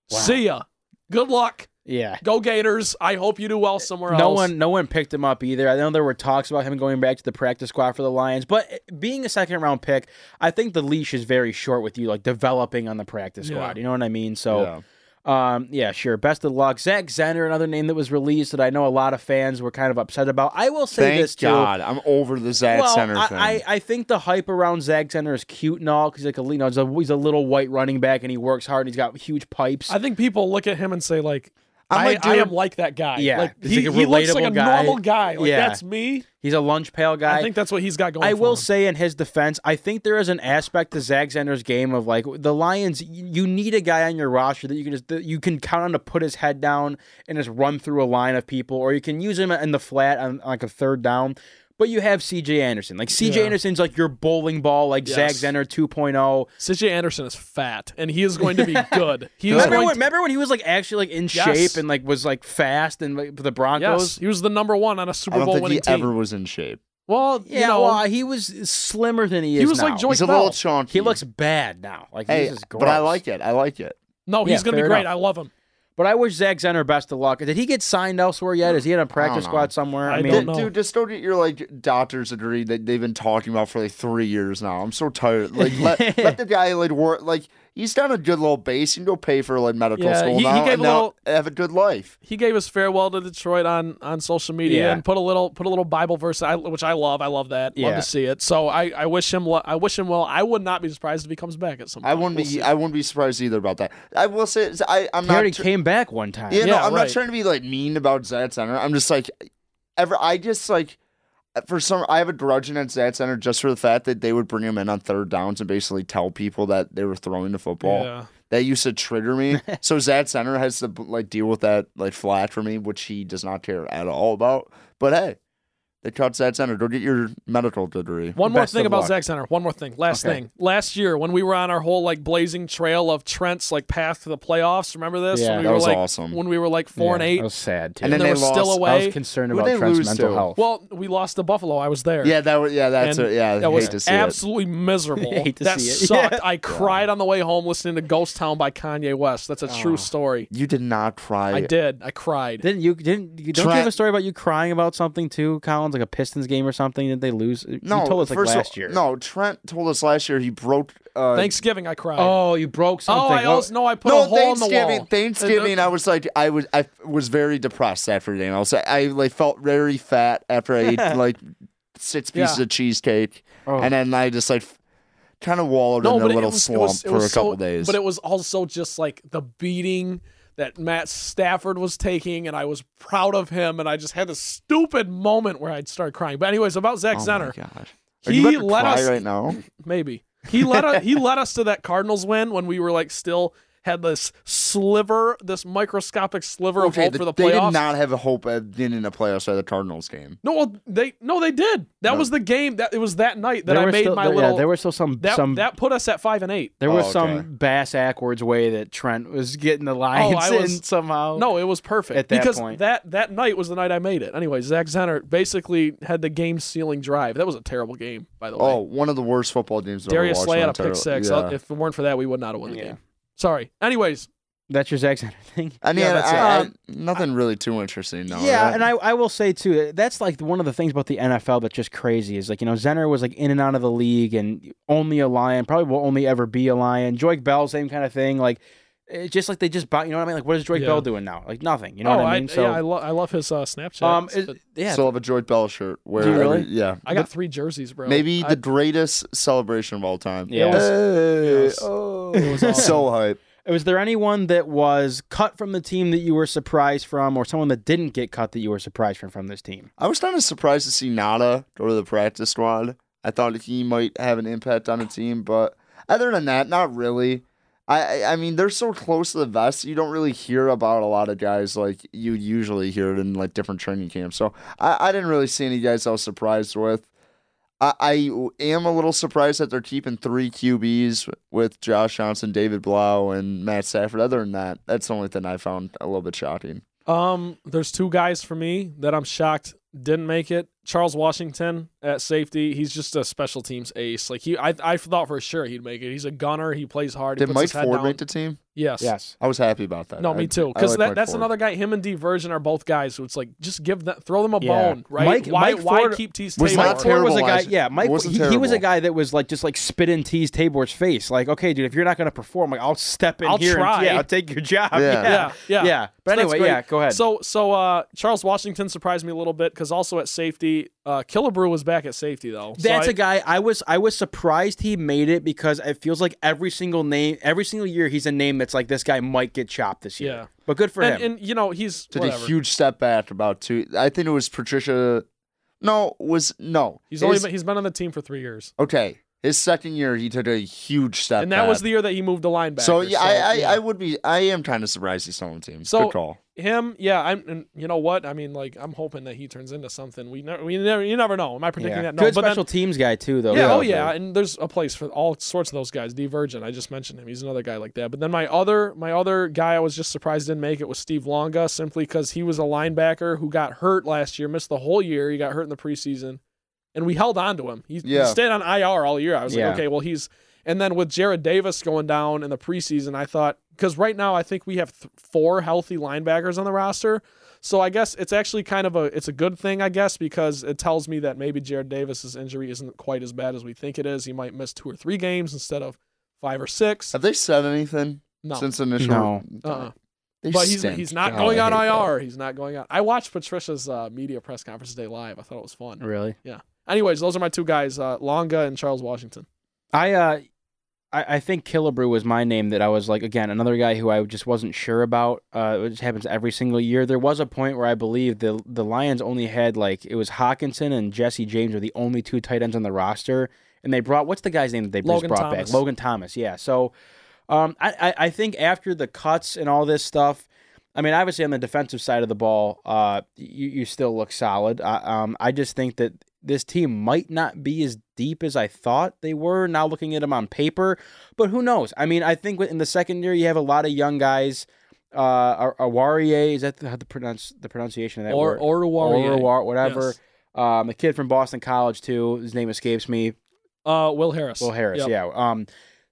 See ya. Good luck. Yeah. Go Gators. I hope you do well somewhere else. No one picked him up either. I know there were talks about him going back to the practice squad for the Lions, but being a 2nd-round pick, I think the leash is very short with you, like developing on the practice squad. You know what I mean? So. Yeah. Yeah, sure. Best of luck. Zach Zenner, another name that was released that I know a lot of fans were kind of upset about. I will say Thank God. I'm over the Zach Zenner thing. I think the hype around Zach Zenner is cute and all because, like, you know, he's a little white running back and he works hard and he's got huge pipes. I think people look at him and say, like, I am like that guy. Yeah, like, he looks like a normal guy. Like, yeah. That's me. He's a lunch pail guy. I think that's what he's got going for him. I will say, in his defense, I think there is an aspect to Zach Zenner's game of, like, the Lions, you need a guy on your roster that you can count on to put his head down and just run through a line of people, or you can use him in the flat on like a third down. But you have C.J. Anderson. Like, C.J. Anderson's like your bowling ball, like Zach Zenner 2.0. C.J. Anderson is fat, and he is going to be good. Remember when he was, like, actually, like, in shape and, like, was, like, fast and like, for the Broncos? Yes. He was the number one on a Super Bowl winning team. I don't think he ever was in shape. Well, yeah, you know, he was slimmer than he is now. He was like Joyce Bell. He's a little chonky. He looks bad now. Like, hey, this is gross. But I like it. I like it. No, he's going to be great. Enough. I love him. But I wish Zach Zenner best of luck. Did he get signed elsewhere yet? Is he in a practice squad somewhere? I mean, don't know. Dude, just don't get your, like, doctor's degree that they've been talking about for, like, 3 years now. I'm so tired. Like, let the guy, like, work. Like, he's done a good little base. You can go pay for, like, medical school now have a good life. He gave his farewell to Detroit on social media and put a little Bible verse, which I love. I love that. Love to see it. So I wish him well. I would not be surprised if he comes back at some point. I wouldn't be surprised either about that. I will say I'm not. He already came back one time. Yeah, no, I'm not trying to be, like, mean about Zach Zenner. I'm just like, I have a grudge against Zach Zenner just for the fact that they would bring him in on third downs and basically tell people that they were throwing the football. Yeah. That used to trigger me. So Zach Zenner has to, like, deal with that, like, flat for me, which he does not care at all about. But hey, they caught Zach Zenner. Go get your medical degree. One more thing about Zach Zenner. One more thing. Last thing. Last year, when we were on our whole, like, blazing trail of Trent's, like, path to the playoffs, remember this? Yeah, that was awesome. When we were, like, 4-8. That was sad, too. And then they lost. Still away. I was concerned about Trent's mental health. Well, we lost to Buffalo. I was there. Yeah, that's it. Yeah, that was absolutely miserable. Hate to see it. That sucked. I cried on the way home listening to Ghost Town by Kanye West. That's a true story. You did not cry. I did. I cried. Don't you have a story about you crying about something, too, Collins? Like a Pistons game or something? Did they lose? No, you told us, like, last year. No, Trent told us last year he broke. Thanksgiving, I cried. Oh, you broke something. Oh, I put a hole in the wall. Thanksgiving, I was very depressed after the game. I felt very fat after I ate like 6 pieces of cheesecake, and then I just like kind of wallowed in a little slump for a couple days. But it was also just like the beating that Matt Stafford was taking, and I was proud of him, and I just had this stupid moment where I'd start crying. But anyways, about Zach Zenner. Oh my gosh. Are you about to cry right now? Maybe. He led us to that Cardinals win when we were like still had this sliver, this microscopic sliver of hope for the playoffs. They did not have a hope at getting in the playoffs at the Cardinals game. No, well, they did. That was the game. It was that night that I made my little. Yeah, there was still some that put us at 5-8. There was some bass-ackwards way that Trent was getting the Lions in somehow. No, it was perfect at that point. That night was the night I made it. Anyway, Zach Zenner basically had the game-sealing drive. That was a terrible game, by the way. Oh, one of the worst football games I've ever watched. Darius Slay had a pick six. Yeah. If it weren't for that, we would not have won the game. Sorry. Anyways, that's your Zach Zenner thing. I mean, nothing really too interesting. No, yeah, right? And I will say too, that's like one of the things about the NFL that's just crazy is like, you know, Zenner was like in and out of the league and only a Lion, probably will only ever be a Lion. Joyke Bell, same kind of thing. Like, it's just like they just bought, you know what I mean? Like, what is Joyke Bell doing now? Like, nothing. You know what I mean? So yeah, I love his Snapchat. Still have a Joyke Bell shirt. Do you really? Yeah, I got 3 jerseys, bro. Maybe the greatest celebration of all time. Yeah, it was awesome. So hype. Was there anyone that was cut from the team that you were surprised from, or someone that didn't get cut that you were surprised from this team? I was kind of surprised to see Nada go to the practice squad. I thought he might have an impact on the team, but other than that, not really. I mean, they're so close to the vest, you don't really hear about a lot of guys like you usually hear it in like different training camps. So I didn't really see any guys I was surprised with. I am a little surprised that they're keeping 3 QBs with Josh Johnson, David Blau, and Matt Stafford. Other than that, that's the only thing I found a little bit shocking. There's 2 guys for me that I'm shocked didn't make it. Charles Washington at safety. He's just a special teams ace. Like I thought for sure he'd make it. He's a gunner. He plays hard. Did Mike Ford make the team? Yes. I was happy about that. No, me too. Because that's another guy. Him and Diversion are both guys. So it's like just give that, throw them a bone, right? Why keep Tease Tabor? Mike Ford was a guy. Yeah, Mike. He was a guy that was like just like spit in Tease Tabor's face. Like, okay, dude, if you're not going to perform, like I'll step in here. Try. And, I'll take your job. Yeah. But anyway, go ahead. So Charles Washington surprised me a little bit because also at safety. Killebrew was back at safety though. That's a guy I was surprised he made it because it feels like every single year he's a name that's like this guy might get chopped this year. Yeah. But good for him. And he's did a huge step back about two. I think it was Patricia. No. He's been on the team for 3 years. Okay. His second year, he took a huge step and that back. Was the year that he moved to linebacker. I am kind of surprised he's still on the team. Good call. Him, yeah. And you know what? I mean, like, I'm hoping that he turns into something. You never know. Am I predicting that? No. Good special teams guy too, though. Yeah. Oh yeah. And there's a place for all sorts of those guys. Divergent, I just mentioned him. He's another guy like that. But then my other guy, I was just surprised didn't make it was Steve Longa, simply because he was a linebacker who got hurt last year, missed the whole year. He got hurt in the preseason. And we held on to him. He stayed on IR all year. I was like, okay, well, and then with Jared Davis going down in the preseason, I thought, because right now I think we have four healthy linebackers on the roster. So I guess it's actually kind of it's a good thing, I guess, because it tells me that maybe Jared Davis's injury isn't quite as bad as we think it is. He might miss 2 or 3 games instead of 5 or 6. Have they said anything since initial? No. But he's not going on IR. He's not going on. I watched Patricia's media press conference today live. I thought it was fun. Really? Yeah. Anyways, those are my two guys, Longa and Charles Washington. I think Killebrew was my name that I was like, again, another guy who I just wasn't sure about. It just happens every single year. There was a point where I believe the Lions only had, like, it was Hockenson and Jesse James were the only two tight ends on the roster. And they brought, what's the guy's name that they just brought back? Logan Thomas, yeah. So I think after the cuts and all this stuff, I mean, obviously on the defensive side of the ball, you still look solid. I just think that this team might not be as deep as I thought they were, now looking at them on paper, but who knows? I mean, I think in the second year, you have a lot of young guys. Awarie, is that how to pronounce the pronunciation of that word? Or Awarie. Whatever. Yes. A kid from Boston College, too. His name escapes me. Will Harris. Yep. Yeah.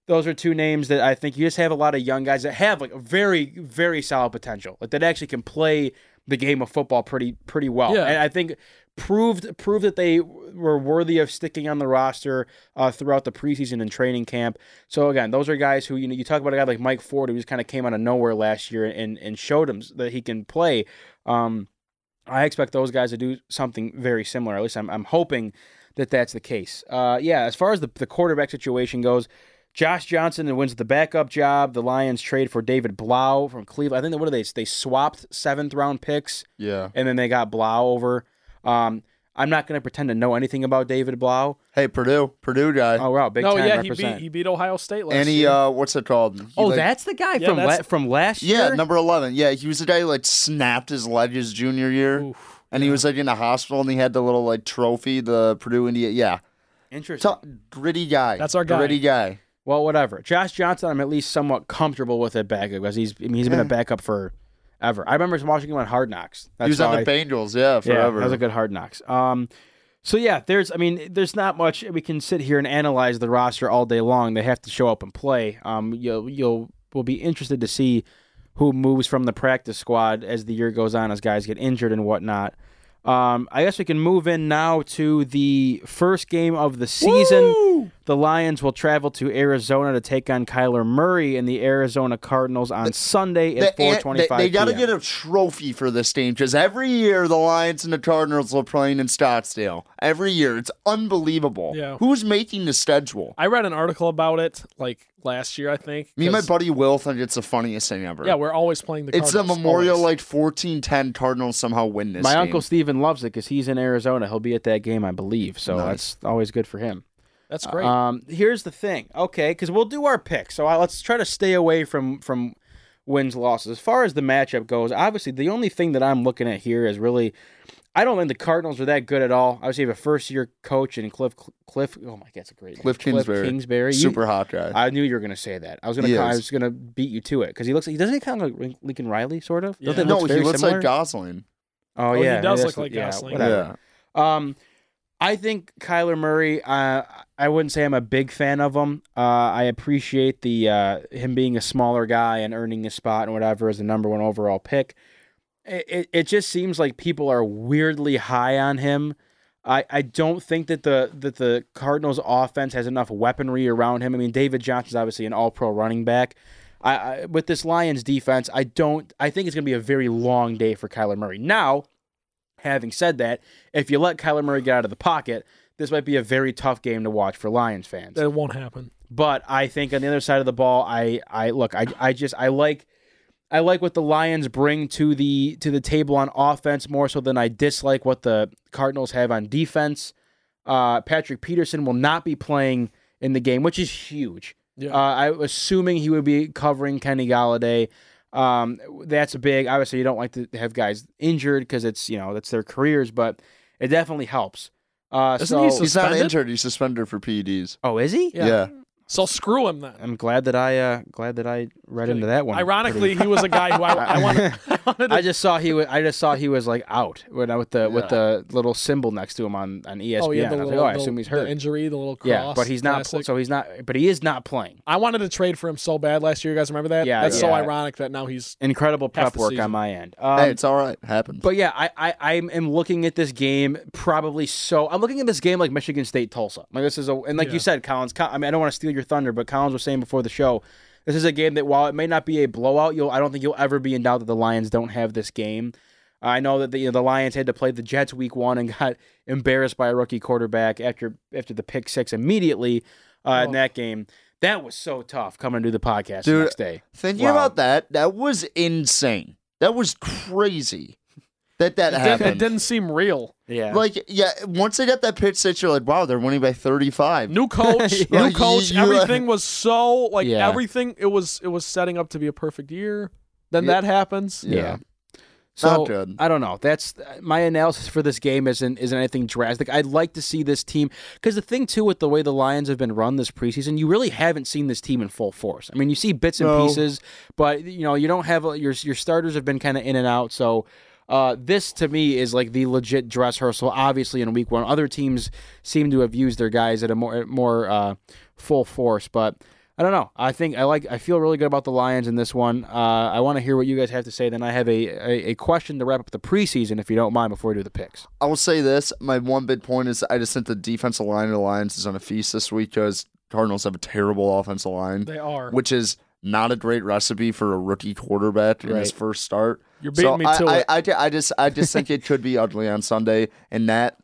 Those are two names that I think you just have a lot of young guys that have like a very, very solid potential, like that actually can play the game of football pretty well. Yeah. And I think proved that they were worthy of sticking on the roster throughout the preseason and training camp. So again, those are guys who you talk about a guy like Mike Ford who just kind of came out of nowhere last year and showed him that he can play. I expect those guys to do something very similar. At least I'm hoping that that's the case. As far as the quarterback situation goes, Josh Johnson wins the backup job. The Lions trade for David Blau from Cleveland. I think they swapped 7th-round picks. Yeah. And then they got Blau over. I'm not going to pretend to know anything about David Blau. Hey, Purdue guy. Oh, wow, big time represent. He beat Ohio State last year. And what's it called? That's the guy from last year? Yeah, number 11. Yeah, he was the guy who, like, snapped his leg his junior year. Oof, and he was, like, in the hospital, and he had the little, like, trophy, the Purdue India. Yeah. Interesting. Gritty guy. That's our guy. Gritty guy. Well, whatever. Josh Johnson, I'm at least somewhat comfortable with at backup because he's been a backup forever. I remember watching him on Hard Knocks. He was on the Bengals, forever. That was a good Hard Knocks. There's not much we can sit here and analyze the roster all day long. They have to show up and play. We'll be interested to see who moves from the practice squad as the year goes on, as guys get injured and whatnot. I guess we can move in now to the first game of the season. Woo! The Lions will travel to Arizona to take on Kyler Murray and the Arizona Cardinals on Sunday at 4:25 p.m. They got to get a trophy for this game because every year the Lions and the Cardinals are playing in Scottsdale. Every year. It's unbelievable. Yeah. Who's making the schedule? I read an article about it last year, I think. Me and my buddy Will think it's the funniest thing ever. Yeah, we're always playing the Cardinals. It's a memorial, 14-10 Cardinals somehow win this game. My uncle Steven loves it because he's in Arizona. He'll be at that game, I believe. So nice. That's always good for him. That's great. Here's the thing. Okay, because we'll do our picks. So let's try to stay away from wins, losses. As far as the matchup goes, obviously the only thing that I'm looking at here is really, I don't think the Cardinals are that good at all. Obviously, you have a first-year coach in Cliff. Oh, my God, that's a great name. Cliff Kingsbury. Super hot guy. I knew you were going to say that. I was going to beat you to it. Because he doesn't he kind of look like Lincoln Riley, sort of? Yeah. No, he looks similar? Like Gosling. Oh, yeah. He does look like Gosling. Yeah. I think Kyler Murray, I wouldn't say I'm a big fan of him. I appreciate the him being a smaller guy and earning his spot and whatever as the #1 overall pick. It just seems like people are weirdly high on him. I don't think that the Cardinals offense has enough weaponry around him. I mean, David Johnson's obviously an all-pro running back. I with this Lions defense, I think it's going to be a very long day for Kyler Murray. Now, having said that, if you let Kyler Murray get out of the pocket, this might be a very tough game to watch for Lions fans. That won't happen. But I think on the other side of the ball, I like what the Lions bring to the table on offense more so than I dislike what the Cardinals have on defense. Patrick Peterson will not be playing in the game, which is huge. Yeah. I'm assuming he would be covering Kenny Golladay. That's big. Obviously, you don't like to have guys injured because it's that's their careers, but it definitely helps. He's not injured. He's suspended for PEDs. Oh, is he? Yeah. So screw him then. I'm glad that I read into that one. Ironically, he was a guy who I wanted. I just saw he was like out with the little symbol next to him on ESPN. Oh, yeah, I assume he's hurt. The injury, the little cross. Yeah, but he is not playing. I wanted to trade for him so bad last year. You guys remember that? Yeah, that's so ironic that now he's incredible prep work on my end. Hey, it's all right. Happens. But yeah, I am looking at this game probably so. I'm looking at this game like Michigan State Tulsa. Like this is you said, Collins. I mean, I don't want to steal your thunder, but Collins was saying before the show, this is a game that while it may not be a blowout, I don't think you'll ever be in doubt that the Lions don't have this game. I know that the Lions had to play the Jets week 1 and got embarrassed by a rookie quarterback after the pick six immediately in that game. That was so tough coming to the podcast the next day. Thinking about that was insane. That was crazy. That happened. It didn't seem real. Yeah. Once they got that pitch six, you're like, wow, they're winning by 35. New coach. Everything was so everything. It was setting up to be a perfect year. Then that happens. Yeah. So not good. I don't know. That's my analysis for this game. Isn't anything drastic. I'd like to see this team because the thing too with the way the Lions have been run this preseason, you really haven't seen this team in full force. I mean, you see bits and pieces, but you don't have your starters have been kind of in and out. So. This, to me, is like the legit dress rehearsal, obviously, in week 1. Other teams seem to have used their guys at a more full force, but I don't know. I feel really good about the Lions in this one. I want to hear what you guys have to say. Then I have a question to wrap up the preseason, if you don't mind, before we do the picks. I will say this. My one big point is I just think the defensive line of the Lions is on a feast this week because Cardinals have a terrible offensive line. They are. Which is not a great recipe for a rookie quarterback in his first start. You're beating me to it. I just think it could be ugly on Sunday, and that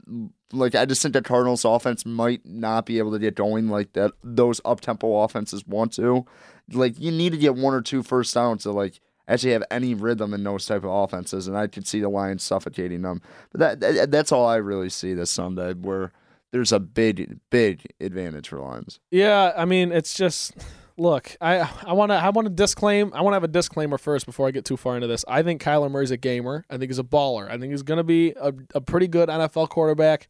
I just think the Cardinals' offense might not be able to get going like that. Those up-tempo offenses want to. You need to get one or two first downs to actually have any rhythm in those type of offenses, and I could see the Lions suffocating them. But that's all I really see this Sunday, where there's a big, big advantage for Lions. Yeah, I mean, it's just. Look, I want to have a disclaimer first before I get too far into this. I think Kyler Murray's a gamer. I think he's a baller. I think he's going to be a pretty good NFL quarterback.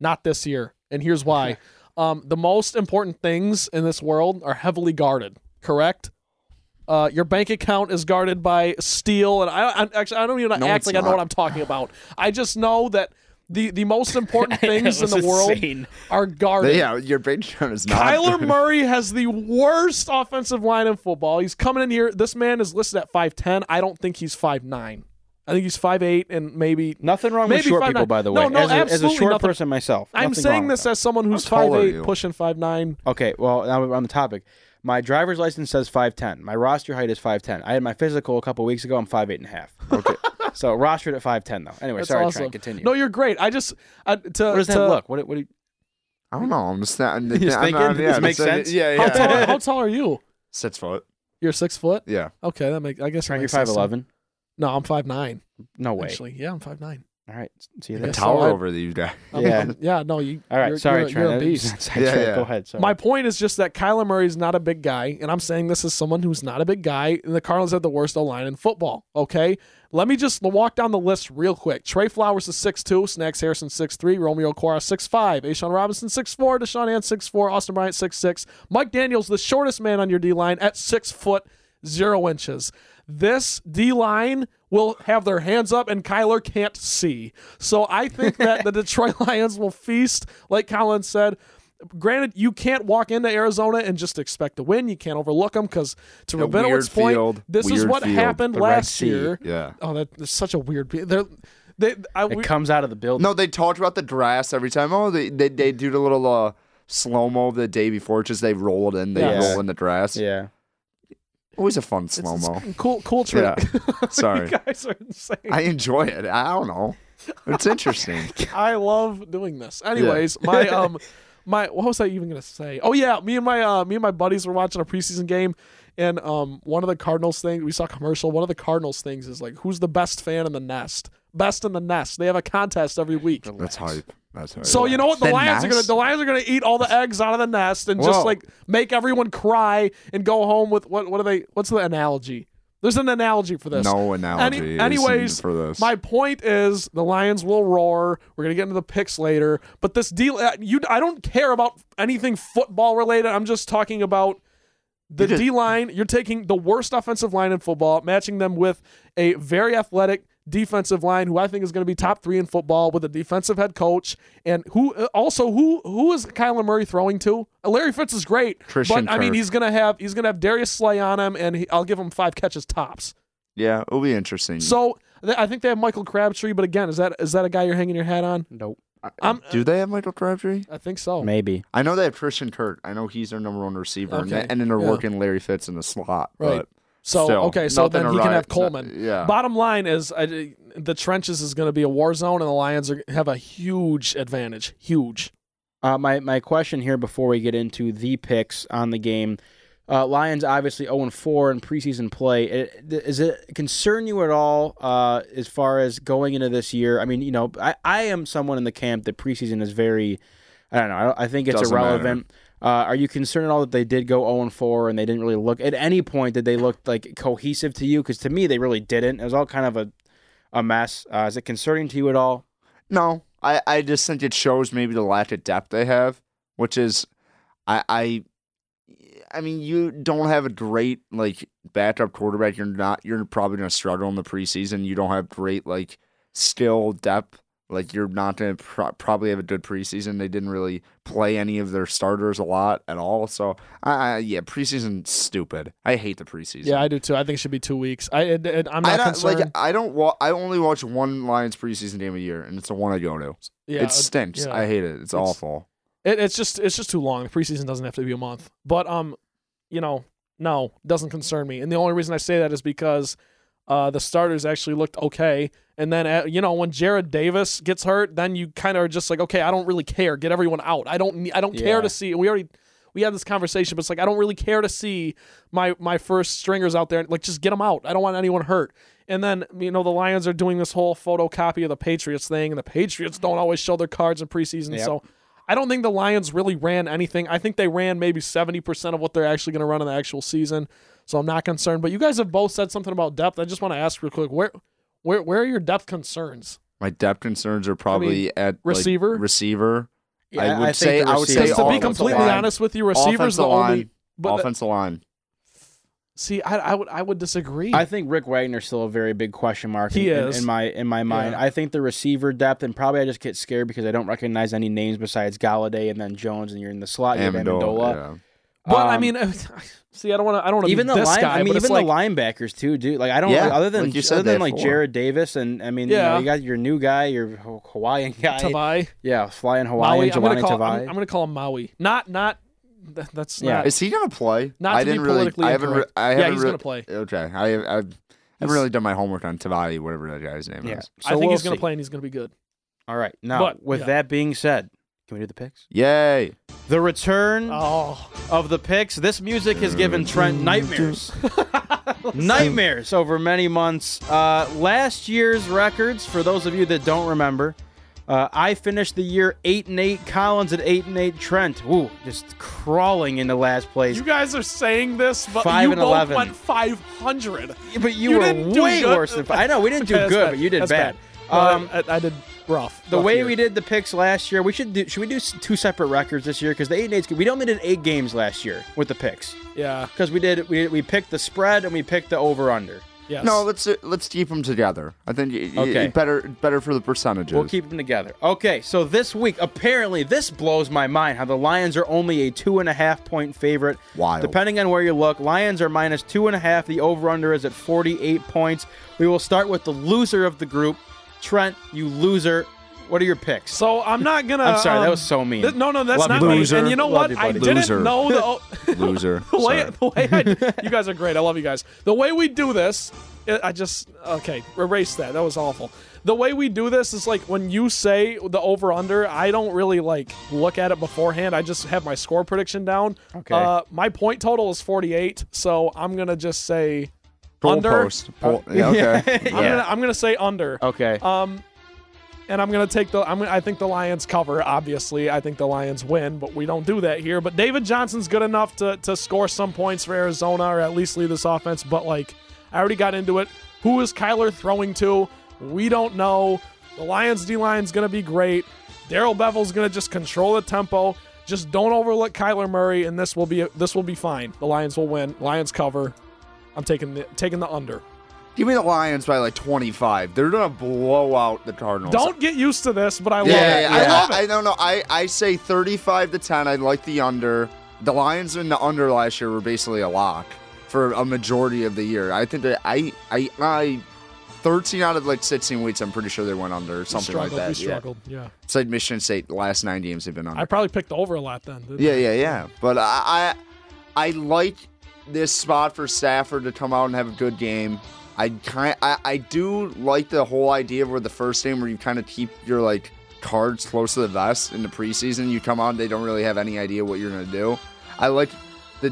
Not this year, and here's why. The most important things in this world are heavily guarded. Correct? Your bank account is guarded by steel, and I don't even act like I know what I'm talking about. I just know that. The most important things in the world are guarded. Yeah, your brain is not. Kyler Murray has the worst offensive line in football. He's coming in here. This man is listed at 5'10". I don't think he's 5'9". I think he's 5'8", and maybe nothing wrong with short people, by the way. No, absolutely as a short nothing. Person myself, I'm saying this as someone who's 5'8", pushing 5'9". Okay, well, now we're on the topic. My driver's license says 5'10". My roster height is 5'10". I had my physical a couple weeks ago. I'm 5'8.5". Okay. So rostered at 5'10", though. Anyway, that's sorry, awesome. Trent, continue. No, you're great. What does that look? What do you... I don't know. I'm just not... You're just thinking? This makes sense? Yeah. How tall are you? 6 foot. You're 6 foot? Yeah. Okay, I guess... Trent, you're 5'11"? No, I'm 5'9". No way. Actually, yeah, I'm 5'9". All right. See you there. Tower over these guys. All right, sorry, Trent. You're a beast. Go ahead. Sorry. My point is just that Kyler Murray's not a big guy, and I'm saying this as someone who's not a big guy, and the Cardinals have the worst O-line in football, okay? Let me just walk down the list real quick. Trey Flowers is 6'2", Snacks Harrison 6'3", Romeo Okwara 6'5", A'Shaun Robinson 6'4", Deshaun Hand 6'4", Austin Bryant 6'6". Mike Daniels, the shortest man on your D-line at 6 foot. 0 inches. This D-line will have their hands up, and Kyler can't see. So I think that the Detroit Lions will feast, like Colin said. Granted, you can't walk into Arizona and just expect to win. You can't overlook them because, to Rabinowitz's point, this is what happened last year. Yeah. Oh, that's such a weird – it comes out of the building. No, they talked about the grass every time. Oh, they do the little slow-mo the day before. Just they roll it in. They roll in the grass. Yeah. Always a fun slow-mo. Cool trick. Yeah. Sorry. You guys are insane. I enjoy it. I don't know. It's interesting. I love doing this. Anyways, my what was I even gonna say? Oh yeah, me and my buddies were watching a preseason game, and one of the Cardinals things we saw a commercial. One of the Cardinals things is like, who's the best fan in the nest? Best in the nest. They have a contest every week. That's hype. So you know what? The Lions are gonna eat all the eggs out of the nest and just like make everyone cry and go home with what are they? What's the analogy? There's an analogy for this. No analogy. Anyways, for this. My point is the Lions will roar. We're gonna get into the picks later, but this deal, I don't care about anything football related. I'm just talking about the D line. You're taking the worst offensive line in football, matching them with a very athletic defensive line, who I think is going to be top 3 in football, with a defensive head coach, and who is Kyler Murray throwing to? Larry Fitz is great, Christian but Kirk. I mean he's gonna have Darius Slay on him, and I'll give him 5 catches tops. Yeah, it'll be interesting. So I think they have Michael Crabtree, but again, is that a guy you're hanging your hat on? Nope. Do they have Michael Crabtree? I think so. Maybe. I know they have Christian Kirk. I know he's their number 1 receiver, okay. And then they're working Larry Fitz in the slot, right? But So then he can have Coleman. Yeah. Bottom line is the trenches is going to be a war zone, and the Lions have a huge advantage. Huge. My question here before we get into the picks on the game, Lions obviously 0-4 in preseason play. Does it concern you at all as far as going into this year? I mean, you know, I am someone in the camp that preseason is very, I don't know, I think it's doesn't irrelevant. Matter. Are you concerned at all that they did go 0-4 and they didn't really look at any point that they looked like cohesive to you? Because to me, they really didn't. It was all kind of a mess. Is it concerning to you at all? No, I just think it shows maybe the lack of depth they have, which is, I mean, you don't have a great like backup quarterback. You're probably going to struggle in the preseason. You don't have great like skill depth. Like, you're not going to probably have a good preseason. They didn't really play any of their starters a lot at all. So, preseason's stupid. I hate the preseason. Yeah, I do too. I think it should be 2 weeks. I'm not concerned. Like, I only watch one Lions preseason game a year, and it's the one I go to. Yeah, it stinks. Yeah. I hate it. It's awful. It's just too long. The preseason doesn't have to be a month. But, you know, no, it doesn't concern me. And the only reason I say that is because the starters actually looked okay. And then, when Jared Davis gets hurt, then you kind of are just like, okay, I don't really care. Get everyone out. I don't care to see. We had this conversation, but it's like, I don't really care to see my first stringers out there. Like, just get them out. I don't want anyone hurt. And then, the Lions are doing this whole photocopy of the Patriots thing, and the Patriots don't always show their cards in preseason. Yep. So I don't think the Lions really ran anything. I think they ran maybe 70% of what they're actually going to run in the actual season. So I'm not concerned. But you guys have both said something about depth. I just want to ask real quick, where are your depth concerns? My depth concerns are probably at receiver. Like, receiver. Yeah, I would say to be completely honest with you, receiver's the only offensive line. See, I would disagree. I think Rick Wagner's still a very big question mark in my mind. Yeah. I think the receiver depth, and probably I just get scared because I don't recognize any names besides Galladay and then Jones, and you're in the slot, you have Amendola. Yeah. But I mean, see, I don't want to even be the this guy. I mean, even like, the linebackers too, dude. Like, I don't other than Jared Davis, and I mean, you got your new guy, your Hawaiian guy, Tavai. Yeah, flying Hawaiian, Jelani Tavai. I'm gonna call him Maui. Not. Is he gonna play? I haven't he's gonna play. Okay, I haven't really done my homework on Tavai, whatever that guy's name is. So I think he's gonna play, and he's gonna be good. All right. Now, with that being said, can we do the picks? Yay. The return of the picks. This music has given Trent nightmares. Nightmares over many months. Last year's records, for those of you that don't remember, I finished the year 8-8, Collins at 8-8, Trent, just crawling into last place. You guys are saying this, but you both went .500. But you were way worse than I know, we didn't do good, but you did bad. I did rough. The way we did the picks last year, we should do. Should we do two separate records this year? Because the 8-8s, we only did 8 games last year with the picks. Yeah. Because we picked the spread and we picked the over under. Yes. No, let's keep them together. I think better for the percentages. We'll keep them together. Okay, so this week, apparently, this blows my mind, how the Lions are only a 2.5-point favorite. Wild. Depending on where you look, Lions are minus 2.5. The over-under is at 48 points. We will start with the loser of the group. Trent, you loser. What are your picks? So I'm not going to... I'm sorry, that was so mean. No, that's Love not you. Loser. Mean. And you know Love what? You, I didn't loser. Know the... Loser. You guys are great. I love you guys. The way we do this, I just... Okay, erase that. That was awful. The way we do this is like when you say the over-under, I don't really like look at it beforehand. I just have my score prediction down. Okay. My point total is 48, so I'm going to just say under. Post. Yeah, okay. I'm going to say under. Okay. And I'm going to take I think the Lions cover, obviously. I think the Lions win, but we don't do that here. But David Johnson's good enough to score some points for Arizona, or at least lead this offense. But, I already got into it. Who is Kyler throwing to? We don't know. The Lions' D-line's going to be great. Daryl Bevel's going to just control the tempo. Just don't overlook Kyler Murray, and this will be fine. The Lions will win. Lions cover. I'm taking the under. Give me the Lions by 25. They're going to blow out the Cardinals. Don't get used to this, but I love it. Yeah. I love it. I don't know. I say 35-10. I like the under. The Lions and the under last year were basically a lock for a majority of the year. I think that 13 out of 16 weeks, I'm pretty sure they went under or something like that. We struggled, yeah. It's like Michigan State, the last 9 games they've been under. I probably picked over a lot then. Yeah. But I like this spot for Stafford to come out and have a good game. I do like the whole idea of where the first game where you kind of keep your cards close to the vest in the preseason. You come on, they don't really have any idea what you're gonna do. I like the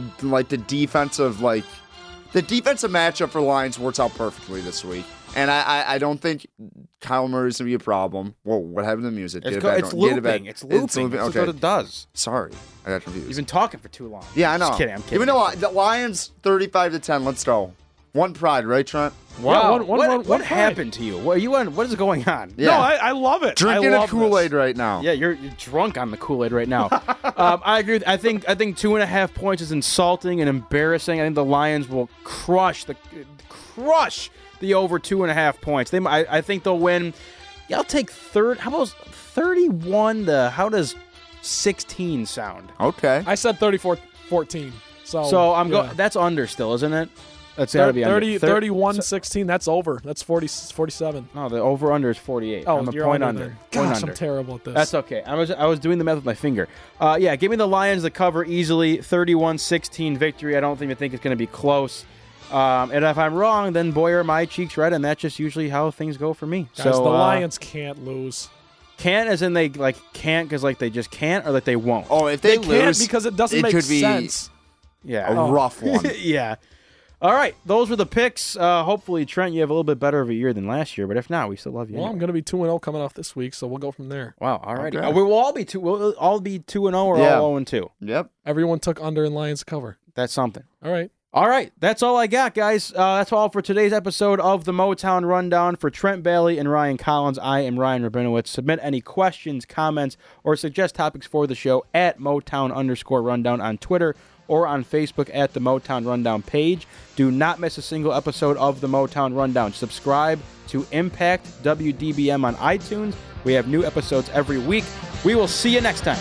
defensive matchup for Lions works out perfectly this week, and I don't think Kyle Murray's gonna be a problem. Whoa, what happened to the music? It's looping. Okay. That's what it does. Sorry, I got confused. You've been talking for too long. Yeah, I know. Just kidding. I'm kidding. Even though the Lions 35-10. Let's go. One pride, right, Trent? Wow. Yeah, what happened to you? What are you on? What is going on? Yeah. No, I love it. Drinking a Kool-Aid right now. Yeah, you're drunk on the Kool-Aid right now. I agree. I think 2.5 points is insulting and embarrassing. I think the Lions will crush the over 2.5 points. I think they'll win. Yeah, I'll take third. How about 31? How does 16 sound? Okay. I said 34-14. So I'm going. That's under still, isn't it? That's got to be 31-16. That's over. That's 47. No, the over-under is 48. Oh, I'm a point under. Gosh, I'm terrible at this. That's okay. I was doing the math with my finger. Give me the Lions the cover easily. 31-16 victory. I don't even think it's going to be close. And if I'm wrong, then boy are my cheeks red, and that's just usually how things go for me. Guys, so the Lions can't lose. Can't as in they can't because they just can't, or they won't. Oh, if they lose, can't because it doesn't make sense. Yeah, a rough one. Yeah. All right, those were the picks. Hopefully, Trent, you have a little bit better of a year than last year, but if not, we still love you. Well, anyway. I'm going to be 2-0 coming off this week, so we'll go from there. Wow, all right. Okay. We'll all be 2-0 or all 0-2. Yep. Everyone took under in Lions cover. That's something. All right, that's all I got, guys. That's all for today's episode of the Motown Rundown. For Trent Bally and Ryan Collins, I am Ryan Rabinowitz. Submit any questions, comments, or suggest topics for the show at Motown_Rundown on Twitter, or on Facebook at the Motown Rundown page. Do not miss a single episode of the Motown Rundown. Subscribe to Impact WDBM on iTunes. We have new episodes every week. We will see you next time.